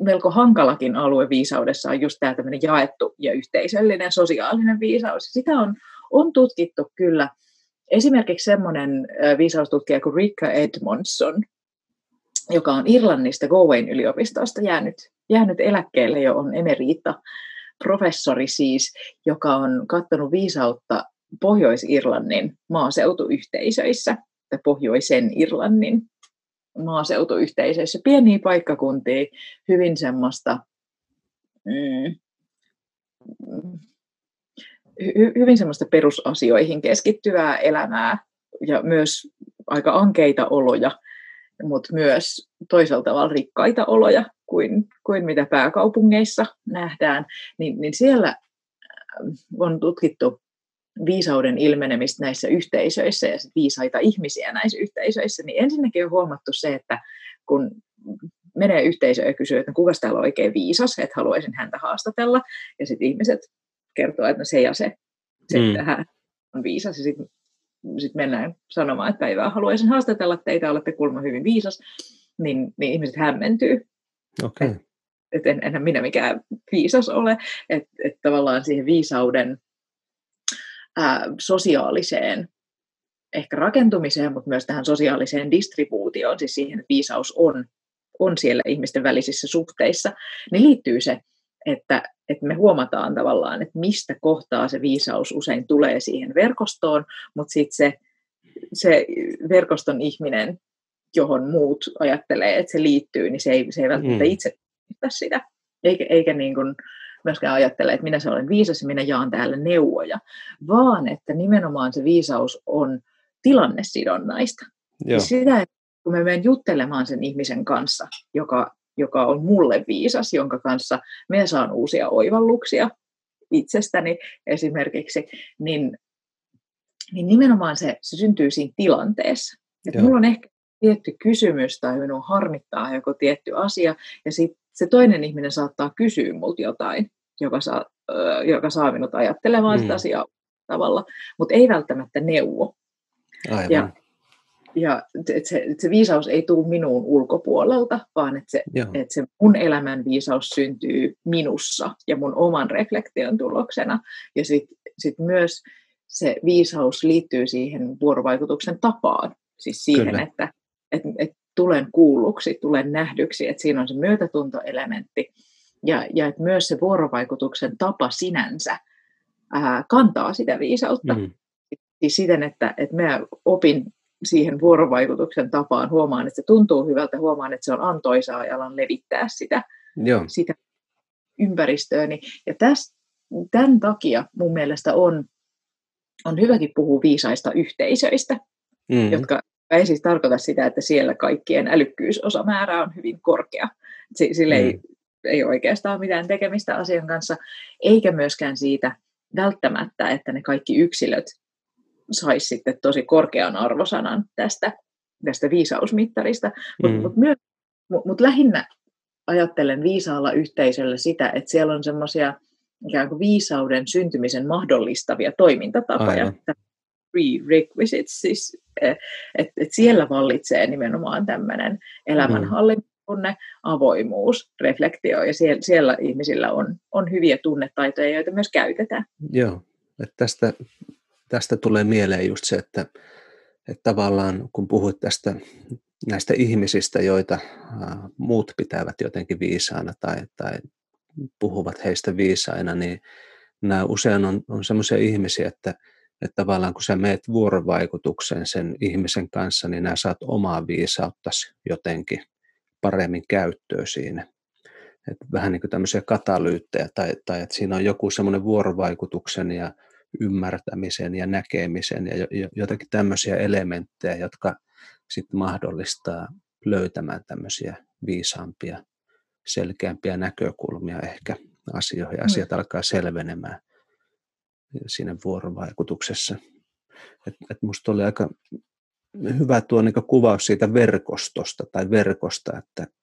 melko hankalakin alue viisaudessa on just tämä tämmöinen jaettu ja yhteisöllinen sosiaalinen viisaus. Sitä on, on tutkittu kyllä. Esimerkiksi semmoinen viisaustutkija kuin Rick Edmondson, joka on Irlannista Galwayn yliopistosta jäänyt, jäänyt eläkkeelle jo, on emerita professori siis, joka on katsonut viisautta Pohjois-Irlannin maaseutuyhteisöissä, tai pohjoisen Irlannin maaseutuyhteisöissä, pieniä paikkakuntia, hyvin semmoista, mm, hy, hyvin semmoista perusasioihin keskittyvää elämää ja myös aika ankeita oloja, mutta myös toisaalta tavalla rikkaita oloja kuin, kuin mitä pääkaupungeissa nähdään, niin, niin siellä on tutkittu viisauden ilmenemistä näissä yhteisöissä ja viisaita ihmisiä näissä yhteisöissä, niin ensinnäkin on huomattu se, että kun menee yhteisöön ja kysyy, että kuka täällä on oikein viisas, että haluaisin häntä haastatella, ja sitten ihmiset kertoo, että no se ja se, se mm. hän on viisas, ja sitten sit mennään sanomaan, että päivää haluaisin haastatella teitä, olette kulma hyvin viisas, niin, niin ihmiset hämmentyy. Okay. Että et en, enhän minä mikään viisas ole, että et tavallaan siihen viisauden sosiaaliseen ehkä rakentumiseen, mutta myös tähän sosiaaliseen distribuutioon, siis siihen, että viisaus on, on siellä ihmisten välisissä suhteissa, niin liittyy se, että, että me huomataan tavallaan, että mistä kohtaa se viisaus usein tulee siihen verkostoon, mutta sitten se, se verkoston ihminen, johon muut ajattelee, että se liittyy, niin se ei, se ei välttämättä mm. itse pitää sitä, eikä, eikä niin kuin myöskään ajattelee, että minä olen viisas ja minä jaan täällä neuvoja, vaan että nimenomaan se viisaus on tilannesidonnaista. Ja sitä, kun mä menen juttelemaan sen ihmisen kanssa, joka, joka on mulle viisas, jonka kanssa minä saan uusia oivalluksia itsestäni esimerkiksi, niin, niin nimenomaan se, se syntyy siinä tilanteessa. Että mulla on ehkä tietty kysymys tai minun harmittaa joku tietty asia ja sitten se toinen ihminen saattaa kysyä multa jotain, joka saa, joka saa minut ajattelemaan mm. sitä asiaa tavalla, mutta ei välttämättä neuvo. Aivan. Ja, ja et se, et se viisaus ei tule minuun ulkopuolelta, vaan että se, et se mun elämän viisaus syntyy minussa ja mun oman reflektion tuloksena. Ja sitten sit myös se viisaus liittyy siihen vuorovaikutuksen tapaan, siis siihen, Kyllä. että et, et tulen kuulluksi, tulen nähdyksi, että siinä on se myötätuntoelementti ja, ja että myös se vuorovaikutuksen tapa sinänsä ää, kantaa sitä viisautta. Mm. Siis siten, että, että mä opin siihen vuorovaikutuksen tapaan, huomaan, että se tuntuu hyvältä, huomaan, että se on antoisaa ja alan levittää sitä, sitä ympäristööni. Ja tästä, tämän takia mun mielestä on, on hyväkin puhua viisaista yhteisöistä, mm. jotka ei siis tarkoita sitä, että siellä kaikkien älykkyysosamäärä on hyvin korkea. Sillä mm. ei, ei oikeastaan mitään tekemistä asian kanssa, eikä myöskään siitä välttämättä, että ne kaikki yksilöt saisi sitten tosi korkean arvosanan tästä, tästä viisausmittarista. Mm. Mutta mut mut, mut lähinnä ajattelen viisaalla yhteisöllä sitä, että siellä on semmoisia ikään kuin viisauden syntymisen mahdollistavia toimintatapoja. Prerequisites, siis, että et siellä vallitsee nimenomaan tämmöinen elämänhallintatunne, avoimuus, reflektio, ja siellä, siellä ihmisillä on, on hyviä tunnetaitoja, joita myös käytetään. Joo, että tästä... Tästä tulee mieleen just se, että, että tavallaan kun puhuit tästä, näistä ihmisistä, joita muut pitävät jotenkin viisaana tai, tai puhuvat heistä viisaina, niin nämä usein on, on semmoisia ihmisiä, että, että tavallaan kun sä meet vuorovaikutukseen sen ihmisen kanssa, niin nämä saat omaa viisauttasi jotenkin paremmin käyttöön siinä. Että vähän niin kuin tämmöisiä katalyyttejä tai, tai että siinä on joku semmoinen vuorovaikutuksen ja ymmärtämisen ja näkemisen ja jotakin tämmöisiä elementtejä, jotka sitten mahdollistaa löytämään tämmöisiä viisaampia, selkeämpiä näkökulmia ehkä asioihin. Asiat alkaa selvenemään siinä vuorovaikutuksessa. Et, et musta oli aika hyvä tuo niin kuin kuvaus siitä verkostosta tai verkosta, että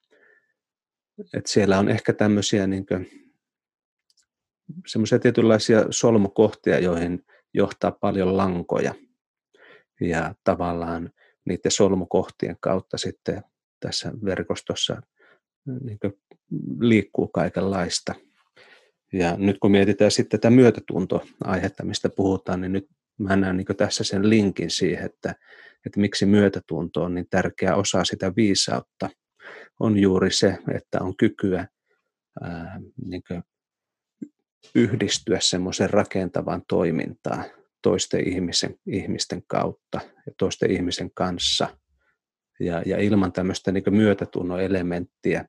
et siellä on ehkä tämmöisiä niin kuin semmoisia tietynlaisia solmukohtia, joihin johtaa paljon lankoja. Ja tavallaan niiden solmukohtien kautta sitten tässä verkostossa niin kuin liikkuu kaikenlaista. Ja nyt kun mietitään sitten tätä myötätuntoaihetta, mistä puhutaan, niin nyt mä näen niin kuin tässä sen linkin siihen, että, että miksi myötätunto on niin tärkeä osa sitä viisautta. On juuri se, että on kykyä ää, niin kuin yhdistyä semmoisen rakentavaan toimintaan toisten ihmisen, ihmisten kautta ja toisten ihmisen kanssa. Ja, ja ilman tämmöistä niin kuin myötätunnon elementtiä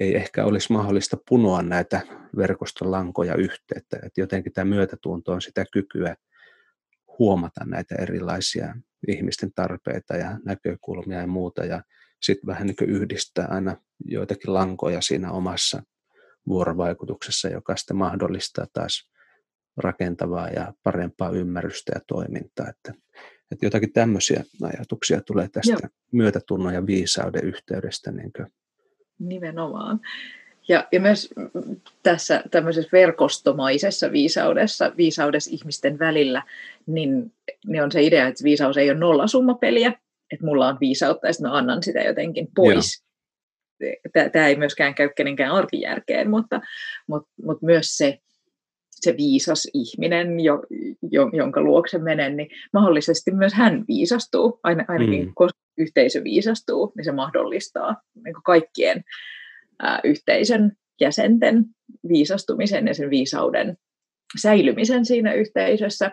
ei ehkä olisi mahdollista punoa näitä verkoston lankoja yhteyttä. Et jotenkin tämä myötätunto on sitä kykyä huomata näitä erilaisia ihmisten tarpeita ja näkökulmia ja muuta. Ja sitten vähän niin kuin yhdistää aina joitakin lankoja siinä omassa vuorovaikutuksessa, joka sitten mahdollistaa taas rakentavaa ja parempaa ymmärrystä ja toimintaa. Että, että jotakin tämmöisiä ajatuksia tulee tästä Joo. myötätunnon ja viisauden yhteydestä. Niinkö? Nimenomaan. Ja, ja myös tässä tämmöisessä verkostomaisessa viisaudessa, viisaudessa ihmisten välillä, niin, niin on se idea, että viisaus ei ole nollasummapeliä, että mulla on viisautta ja sitten mä annan sitä jotenkin pois. Joo. Tämä ei myöskään käy kenenkään arkijärkeen, mutta, mutta, mutta myös se, se viisas ihminen, jo, jonka luokse menen, niin mahdollisesti myös hän viisastuu, aina, ainakin mm. kun yhteisö viisastuu, niin se mahdollistaa niin kuin kaikkien ää, yhteisön jäsenten viisastumisen ja sen viisauden säilymisen siinä yhteisössä.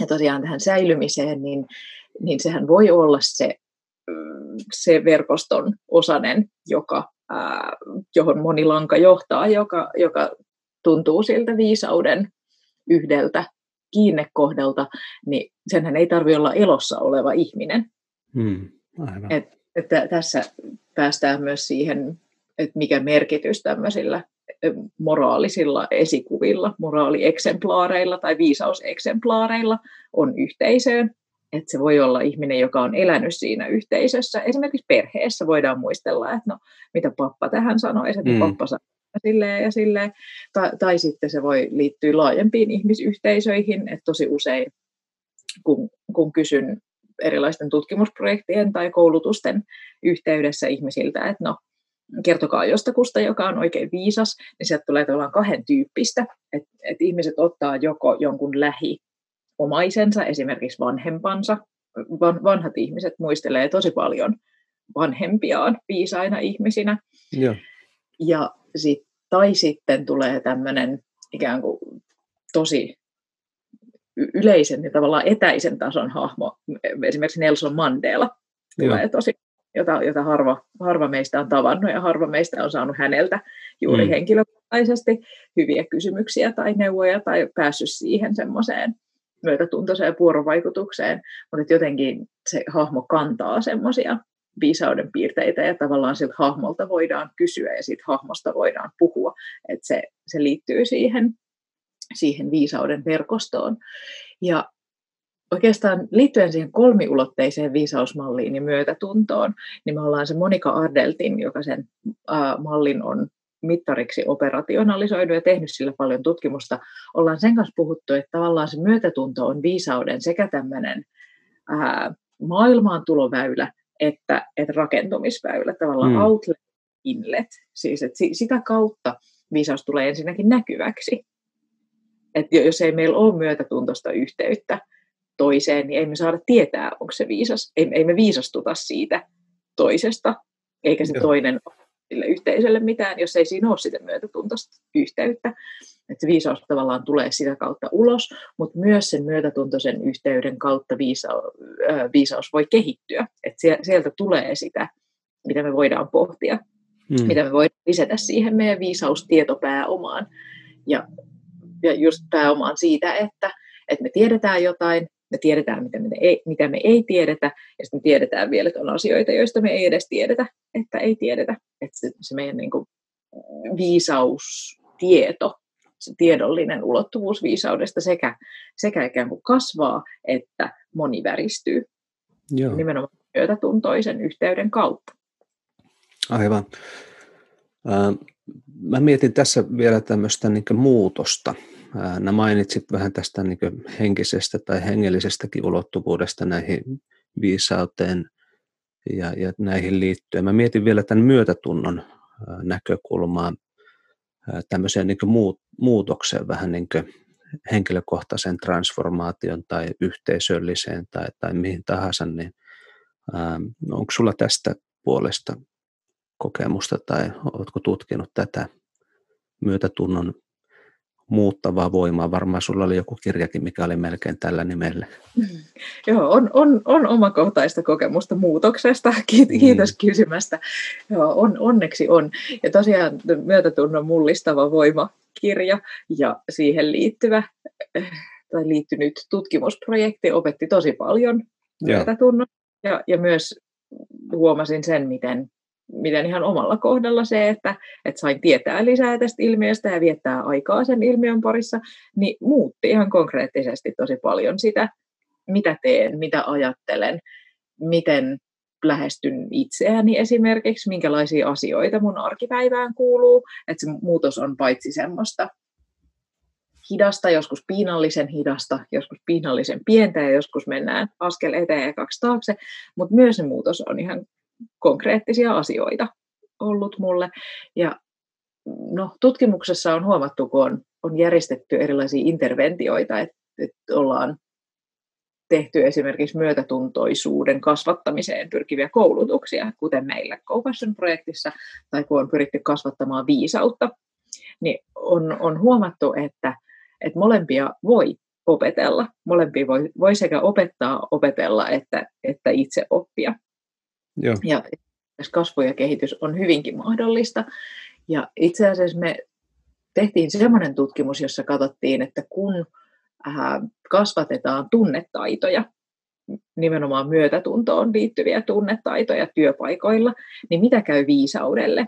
Ja tosiaan tähän säilymiseen, niin, niin sehän voi olla se, se verkoston osanen, joka, ää, johon moni lanka johtaa, joka, joka tuntuu siltä viisauden yhdeltä kiinnekohdalta, niin senhän ei tarvitse olla elossa oleva ihminen. Hmm, aivan. Et, että tässä päästään myös siihen, että mikä merkitys tämmöisillä moraalisilla esikuvilla, moraalieksemplaareilla tai viisauseksemplaareilla on yhteisöön. Että se voi olla ihminen, joka on elänyt siinä yhteisössä. Esimerkiksi perheessä voidaan muistella, että no, mitä pappa tähän sanoisi, että mm. pappa sanoi silleen ja silleen. Tai, tai sitten se voi liittyä laajempiin ihmisyhteisöihin. Että tosi usein, kun, kun kysyn erilaisten tutkimusprojektien tai koulutusten yhteydessä ihmisiltä, että no, kertokaa jostakusta, joka on oikein viisas, niin sieltä tulee tavallaan kahden tyyppistä. Että et ihmiset ottaa joko jonkun lähi- omaisensa, esimerkiksi vanhempansa vanhat ihmiset muistelee tosi paljon vanhempiaan viisaina ihmisinä. Ja, ja sit, tai sitten tulee tämmöinen ikään kuin tosi yleisen ja tavallaan etäisen tason hahmo, esimerkiksi Nelson Mandela, tulee tosi, jota, jota harva, harva meistä on tavannut ja harva meistä on saanut häneltä juuri mm. henkilökohtaisesti hyviä kysymyksiä tai neuvoja tai päässyt siihen semmoiseen myötätuntoiseen vuorovaikutukseen, mutta jotenkin se hahmo kantaa semmoisia viisauden piirteitä ja tavallaan siltä hahmolta voidaan kysyä ja siitä hahmosta voidaan puhua, että se, se liittyy siihen, siihen viisauden verkostoon. Ja oikeastaan liittyen siihen kolmiulotteiseen viisausmalliin ja myötätuntoon, niin me ollaan se Monika Ardeltin, joka sen ää, mallin on mittariksi operationalisoidu ja tehnyt sillä paljon tutkimusta, ollaan sen kanssa puhuttu, että tavallaan se myötätunto on viisauden sekä tämmöinen ää, maailmaantuloväylä, että, että rakentumisväylä, tavallaan mm. outlet, inlet, siis että sitä kautta viisaus tulee ensinnäkin näkyväksi. Että jos ei meillä ole myötätuntoista yhteyttä toiseen, niin ei me saada tietää, onko se viisas. Ei, ei me viisastuta siitä toisesta, eikä se Joo. toinen sille yhteisölle mitään, jos ei siinä ole sitä myötätuntoista yhteyttä. Että se viisaus tavallaan tulee sitä kautta ulos, mutta myös sen myötätuntoisen yhteyden kautta viisaus, äh, viisaus voi kehittyä. Että sieltä tulee sitä, mitä me voidaan pohtia, hmm. mitä me voidaan lisätä siihen meidän viisaustietopääomaan. Ja, ja just pääomaan siitä, että, että me tiedetään jotain, me tiedetään, mitä me ei, mitä me ei tiedetä, ja sitten me tiedetään vielä, että on asioita, joista me ei edes tiedetä, että ei tiedetä. Että se, se meidän niin kuin viisaustieto, se tiedollinen ulottuvuus viisaudesta sekä, sekä ikään kuin kasvaa, että moniväristyy. Joo. Nimenomaan myötätuntoisen yhteyden kautta. Aivan. Uh, mä mietin tässä vielä tämmöistä niin kuin muutosta. Nä mainitsit vähän tästä niin kuin henkisestä tai hengellisestäkin ulottuvuudesta näihin viisauteen ja, ja näihin liittyen. Mä mietin vielä tämän myötätunnon näkökulmaa tämmöiseen niin kuin muut, muutokseen, vähän niin kuin henkilökohtaisen transformaation tai yhteisölliseen tai, tai mihin tahansa. Niin, ää, onko sulla tästä puolesta kokemusta tai oletko tutkinut tätä myötätunnon muuttavaa voimaa? Varmaan sulla oli joku kirjakin, mikä oli melkein tällä nimellä. Joo, on, on, on omakohtaista kokemusta muutoksesta. Kiitos mm. kysymästä. Joo, on, onneksi on. Ja tosiaan myötätunnon mullistava voimakirja ja siihen liittyvä tai liittynyt tutkimusprojekti opetti tosi paljon myötätunnon. Ja, ja myös huomasin sen, miten Miten ihan omalla kohdalla se, että, että sain tietää lisää tästä ilmiöstä ja viettää aikaa sen ilmiön parissa, niin muutti ihan konkreettisesti tosi paljon sitä, mitä teen, mitä ajattelen, miten lähestyn itseäni esimerkiksi, minkälaisia asioita mun arkipäivään kuuluu. Että se muutos on paitsi semmoista hidasta, joskus piinallisen hidasta, joskus piinallisen pientä ja joskus mennään askel eteen ja kaksi taakse, mutta myös se muutos on ihan konkreettisia asioita ollut mulle. Ja no, tutkimuksessa on huomattu, kun on, on järjestetty erilaisia interventioita, että et ollaan tehty esimerkiksi myötätuntoisuuden kasvattamiseen pyrkiviä koulutuksia, kuten meillä Co-Passion-projektissa, tai kun on pyritty kasvattamaan viisautta, niin on, on huomattu, että, että molempia voi opetella. Molempia voi, voi sekä opettaa, opetella, että, että itse oppia. Joo. Ja kasvu ja kehitys on hyvinkin mahdollista. Ja itse asiassa me tehtiin semmoinen tutkimus, jossa katsottiin, että kun kasvatetaan tunnetaitoja, nimenomaan myötätuntoon liittyviä tunnetaitoja työpaikoilla, niin mitä käy viisaudelle?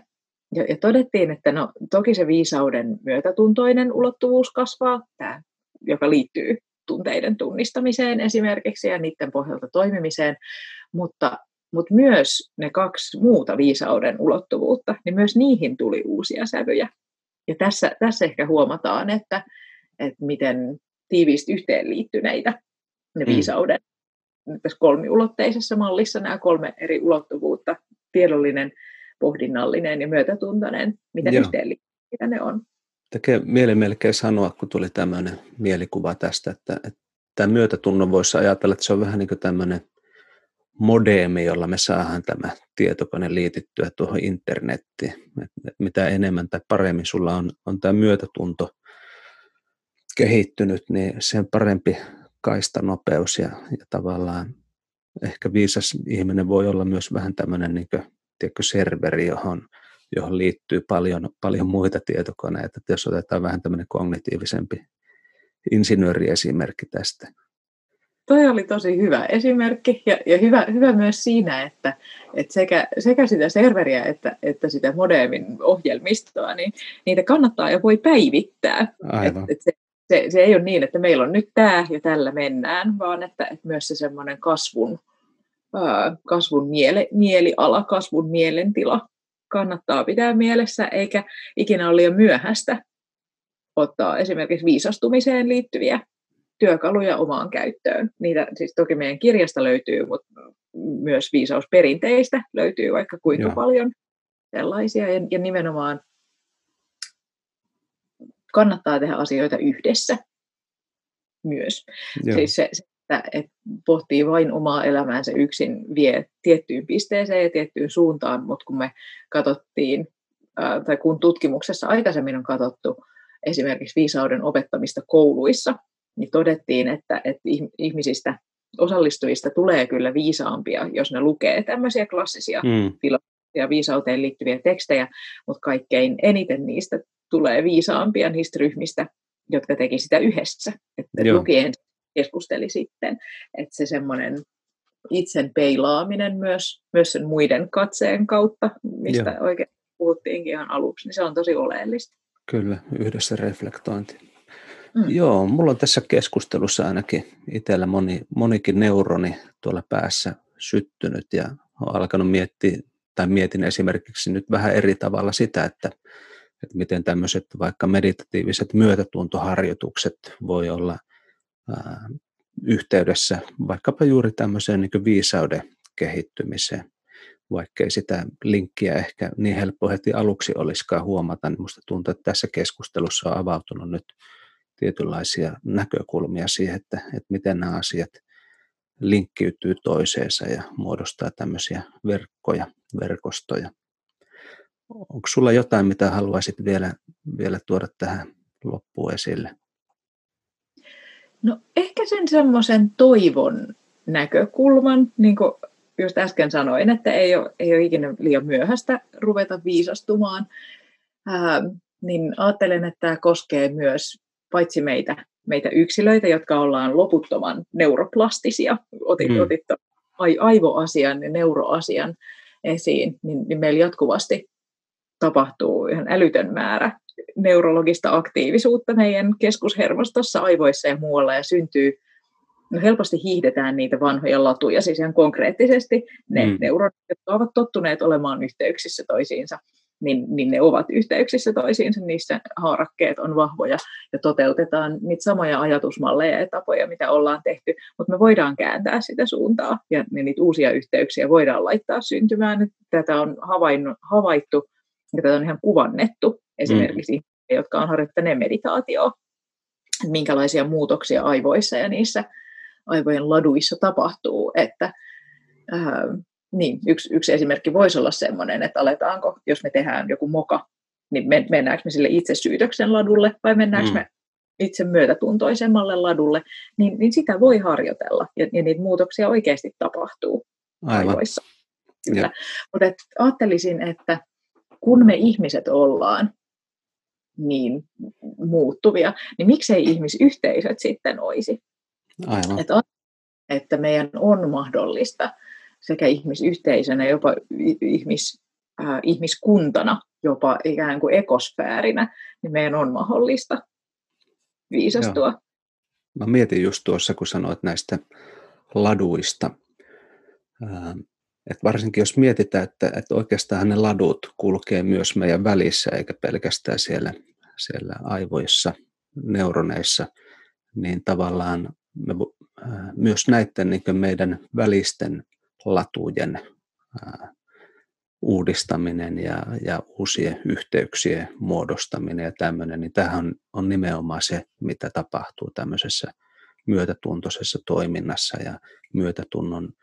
Ja, ja todettiin, että no, toki se viisauden myötätuntoinen ulottuvuus kasvaa, tämä, joka liittyy tunteiden tunnistamiseen esimerkiksi ja niiden pohjalta toimimiseen, mutta Mutta myös ne kaksi muuta viisauden ulottuvuutta, niin myös niihin tuli uusia sävyjä. Ja tässä, tässä ehkä huomataan, että, että miten tiiviisti yhteenliittyneitä ne viisauden. Mm. Tässä kolmiulotteisessa mallissa nämä kolme eri ulottuvuutta, tiedollinen, pohdinnallinen ja myötätuntoinen, miten Joo. yhteenliittyneitä ne on. Tekee mieli melkein sanoa, kun tuli tämmöinen mielikuva tästä, että, että tämän myötätunnon voisi ajatella, että se on vähän niin kuin tämmöinen modeemi, jolla me saadaan tämä tietokone liitettyä tuohon internettiin. Et mitä enemmän tai paremmin sulla on, on tämä myötätunto kehittynyt, niin sen parempi kaistanopeus ja, ja tavallaan ehkä viisas ihminen voi olla myös vähän tämmöinen niin kuin, tiedätkö, serveri, johon, johon liittyy paljon, paljon muita tietokoneita. Et jos otetaan vähän tämmöinen kognitiivisempi insinööriesimerkki tästä. Toi oli tosi hyvä esimerkki ja, ja hyvä, hyvä myös siinä, että, että sekä, sekä sitä serveriä että, että sitä modemin ohjelmistoa, niin niitä kannattaa ja voi päivittää. Aivan. Et, et se, se, se ei ole niin, että meillä on nyt tämä ja tällä mennään, vaan että, että myös se semmoinen kasvun, ää, kasvun miele, mieliala, kasvun mielentila kannattaa pitää mielessä, eikä ikinä ole liian myöhäistä ottaa esimerkiksi viisastumiseen liittyviä työkaluja omaan käyttöön. Niitä siis toki meidän kirjasta löytyy, mutta myös viisausperinteistä löytyy vaikka kuinka Joo. paljon sellaisia. Ja, ja nimenomaan kannattaa tehdä asioita yhdessä myös. Joo. Siis se, että et pohtii vain omaa elämäänsä yksin vie tiettyyn pisteeseen ja tiettyyn suuntaan, mutta kun me katsottiin, äh, tai kun tutkimuksessa aikaisemmin on katsottu esimerkiksi viisauden opettamista kouluissa, niin todettiin, että, että ihmisistä, osallistujista tulee kyllä viisaampia, jos ne lukee tämmöisiä klassisia mm. filosofia viisauteen liittyviä tekstejä, mutta kaikkein eniten niistä tulee viisaampia niistä ryhmistä, jotka teki sitä yhdessä. Että lukien keskusteli sitten, että se semmoinen itsen peilaaminen myös, myös sen muiden katseen kautta, mistä Joo. oikein puhuttiinkin ihan aluksi, niin se on tosi oleellista. Kyllä, yhdessä reflektointi. Mm. Joo, mulla on tässä keskustelussa ainakin itsellä moni, monikin neuroni tuolla päässä syttynyt ja olen alkanut miettiä, tai mietin esimerkiksi nyt vähän eri tavalla sitä, että, että miten tämmöiset vaikka meditatiiviset myötätuntoharjoitukset voi olla ää, yhteydessä vaikkapa juuri tämmöiseen niin kuin viisauden kehittymiseen, vaikkei sitä linkkiä ehkä niin helppo heti aluksi olisikaan huomata, niin musta tuntuu, että tässä keskustelussa on avautunut nyt tietynlaisia näkökulmia siihen, että, että miten nämä asiat linkkiytyy toiseensa ja muodostaa tämmöisiä verkkoja, verkostoja. Onko sulla jotain, mitä haluaisit vielä, vielä tuoda tähän loppuun esille? No ehkä sen semmoisen toivon näkökulman, niin kuin just äsken sanoin, että ei ole, ei ole ikinä liian myöhäistä ruveta viisastumaan, Ää, niin ajattelen, että tämä koskee myös paitsi meitä, meitä yksilöitä, jotka ollaan loputtoman neuroplastisia, otit, mm. otit aivoasian ja neuroasian esiin, niin, niin meillä jatkuvasti tapahtuu ihan älytön määrä neurologista aktiivisuutta meidän keskushermostossa, aivoissa ja muualla, ja syntyy, no helposti hiihdetään niitä vanhoja latuja, siis ihan konkreettisesti ne mm. neuronit, jotka ovat tottuneet olemaan yhteyksissä toisiinsa. Niin, niin ne ovat yhteyksissä toisiinsa, niissä haarakkeet on vahvoja ja toteutetaan niitä samoja ajatusmalleja ja tapoja, mitä ollaan tehty, mutta me voidaan kääntää sitä suuntaa ja niitä uusia yhteyksiä voidaan laittaa syntymään. Tätä on havaittu ja tätä on ihan kuvannettu esimerkiksi mm. ihmisiä, jotka on harjoittaneet meditaatiota, minkälaisia muutoksia aivoissa ja niissä aivojen laduissa tapahtuu, että äh, Niin, yksi, yksi esimerkki voisi olla sellainen, että aletaanko, jos me tehdään joku moka, niin mennäänkö me sille itsesyytöksen ladulle vai mennäänkö mm. me itse myötätuntoisemmalle ladulle, niin, niin sitä voi harjoitella ja, ja niitä muutoksia oikeasti tapahtuu aivoissa. Mutta et, ajattelisin, että kun me ihmiset ollaan niin muuttuvia, niin miksei ihmisyhteisöt sitten olisi? Aivan. Et, että meidän on mahdollista sekä ihmisyhteisönä, jopa ihmis, äh, ihmiskuntana, jopa ikään kuin ekosfäärinä, niin meidän on mahdollista viisastua. Joo. Mä mietin just tuossa, kun sanoit näistä laduista, äh, että varsinkin jos mietitään, että, että oikeastaan ne ladut kulkee myös meidän välissä, eikä pelkästään siellä, siellä aivoissa, neuroneissa, niin tavallaan me, äh, myös näiden niin kuin meidän välisten latujen ää, uudistaminen ja, ja uusien yhteyksien muodostaminen ja tämmöinen, niin tämähän on, on nimenomaan se, mitä tapahtuu tämmöisessä myötätuntoisessa toiminnassa ja myötätunnon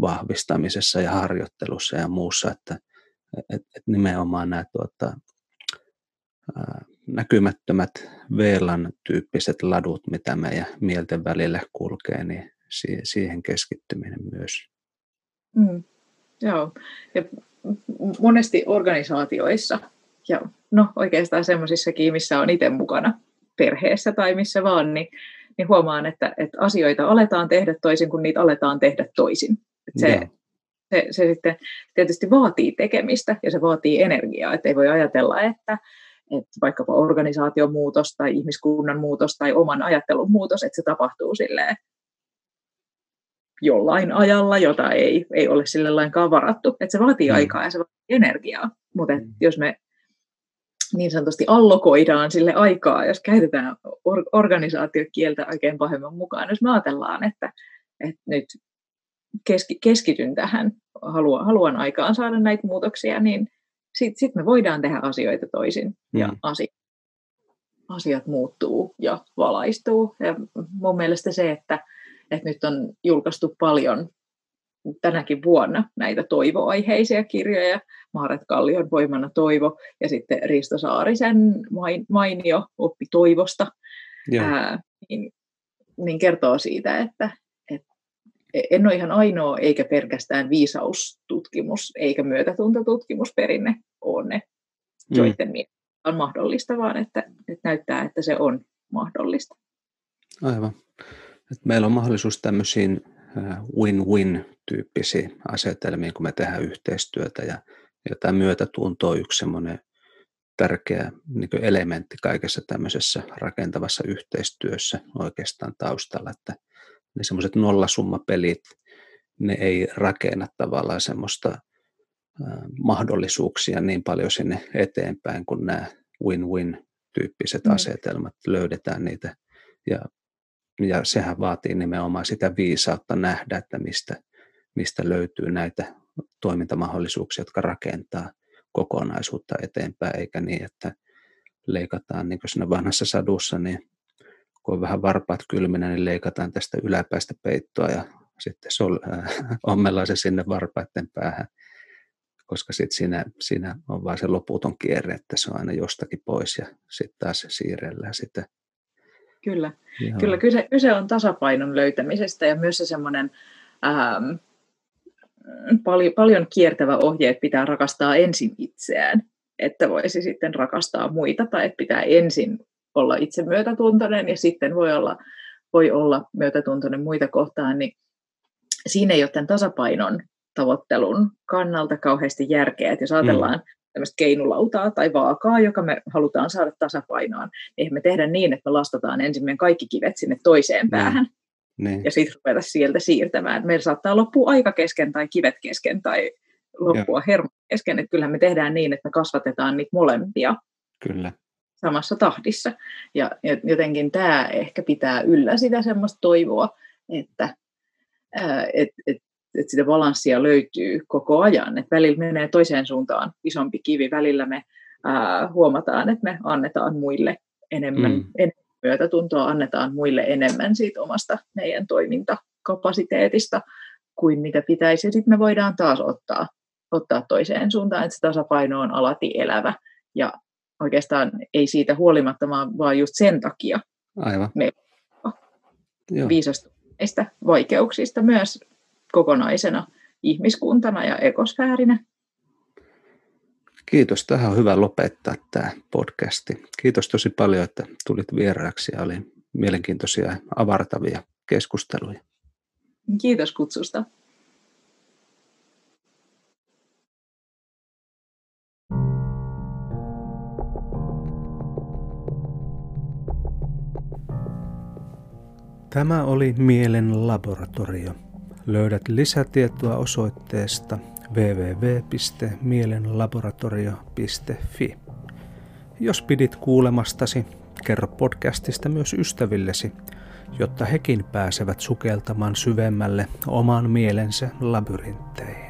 vahvistamisessa ja harjoittelussa ja muussa, että et, et nimenomaan nämä tuota, ää, näkymättömät V LAN-tyyppiset ladut, mitä meidän mielten välillä kulkee, niin si- siihen keskittyminen myös. Mm. Joo, ja monesti organisaatioissa ja no oikeastaan semmoisissakin, missä on itse mukana perheessä tai missä vaan, niin, niin huomaan, että, että asioita aletaan tehdä toisin, kun niitä aletaan tehdä toisin. Se, se, se sitten tietysti vaatii tekemistä ja se vaatii energiaa, että ei voi ajatella, että, että vaikkapa organisaation muutos tai ihmiskunnan muutos tai oman ajattelun muutos, että se tapahtuu silleen jollain ajalla, jota ei, ei ole sille lainkaan varattu. Että se vaatii mm. aikaa ja se vaatii energiaa, mutta mm. jos me niin sanotusti allokoidaan sille aikaa, jos käytetään or- organisaatiokieltä oikein pahemman mukaan, jos me ajatellaan, että, että nyt keski- keskityn tähän, haluan, haluan aikaan saada näitä muutoksia, niin sitten sit me voidaan tehdä asioita toisin mm. ja asiat, asiat muuttuu ja valaistuu. Ja mun mielestä se, että Et nyt on julkaistu paljon tänäkin vuonna näitä toivoaiheisia kirjoja. Maaret Kallion Voimana toivo ja sitten Risto Saarisen mainio Oppi toivosta. Ää, niin, niin kertoo siitä, että et en ole ihan ainoa eikä pelkästään viisaustutkimus eikä myötätuntotutkimusperinne ole ne, joiden mm. mielestä on mahdollista, vaan että, että näyttää, että se on mahdollista. Aivan. Että meillä on mahdollisuus tämmöisiin win-win-tyyppisiin asetelmiin, kun me tehdään yhteistyötä, ja, ja tämä myötätunto on yksi semmoinen tärkeä niin kuin elementti kaikessa tämmöisessä rakentavassa yhteistyössä oikeastaan taustalla, että ne semmoiset nollasummapelit, ne ei rakenna tavallaan semmoista äh, mahdollisuuksia niin paljon sinne eteenpäin, kun nämä win-win-tyyppiset mm. asetelmat, löydetään niitä ja Ja sehän vaatii nimenomaan sitä viisautta nähdä, että mistä, mistä löytyy näitä toimintamahdollisuuksia, jotka rakentaa kokonaisuutta eteenpäin, eikä niin, että leikataan niin kuin siinä vanhassa sadussa, niin kun on vähän varpaat kylminä, niin leikataan tästä yläpäästä peittoa ja sitten sol, äh, ommellaan se sinne varpaiden päähän, koska sitten siinä, siinä on vaan se loputon kierre, että se on aina jostakin pois ja sitten taas siirrellään sitä. Kyllä, Kyllä kyse, kyse on tasapainon löytämisestä ja myös se semmoinen ähm, pal- paljon kiertävä ohje, että pitää rakastaa ensin itseään, että voisi sitten rakastaa muita, tai että pitää ensin olla itse myötätuntoinen ja sitten voi olla, voi olla myötätuntoinen muita kohtaan, niin siinä ei ole tämän tasapainon tavoittelun kannalta kauheasti järkeä, että jos ajatellaan, mm. tämmöistä keinulautaa tai vaakaa, joka me halutaan saada tasapainoon, eihän me tehdä niin, että me lastataan ensin meidän kaikki kivet sinne toiseen päähän niin. ja sitten ruveta sieltä siirtämään. Meillä saattaa loppua aika kesken tai kivet kesken tai loppua hermo kesken, että kyllähän me tehdään niin, että me kasvatetaan niitä molempia Kyllä. samassa tahdissa. Ja jotenkin tämä ehkä pitää yllä sitä semmoista toivoa, että ää, et, et, että sitä balanssia löytyy koko ajan, että välillä menee toiseen suuntaan isompi kivi, välillä me ää, huomataan, että me annetaan muille enemmän, mm. enemmän myötätuntoa, annetaan muille enemmän siitä omasta meidän toimintakapasiteetista kuin mitä pitäisi, ja sitten me voidaan taas ottaa, ottaa toiseen suuntaan, että se tasapaino on alati elävä, ja oikeastaan ei siitä huolimatta, vaan just sen takia Aivan. me viisastuneista vaikeuksista myös kokonaisena ihmiskuntana ja ekosfäärinä. Kiitos. Tähän on hyvä lopettaa tämä podcasti. Kiitos tosi paljon, että tulit vieraaksi ja oli mielenkiintoisia avartavia keskusteluja. Kiitos kutsusta. Tämä oli Mielen Laboratorio. Löydät lisätietoa osoitteesta double-u double-u double-u piste mielen laboratorio piste f i. Jos pidit kuulemastasi, kerro podcastista myös ystävillesi, jotta hekin pääsevät sukeltamaan syvemmälle oman mielensä labyrintteihin.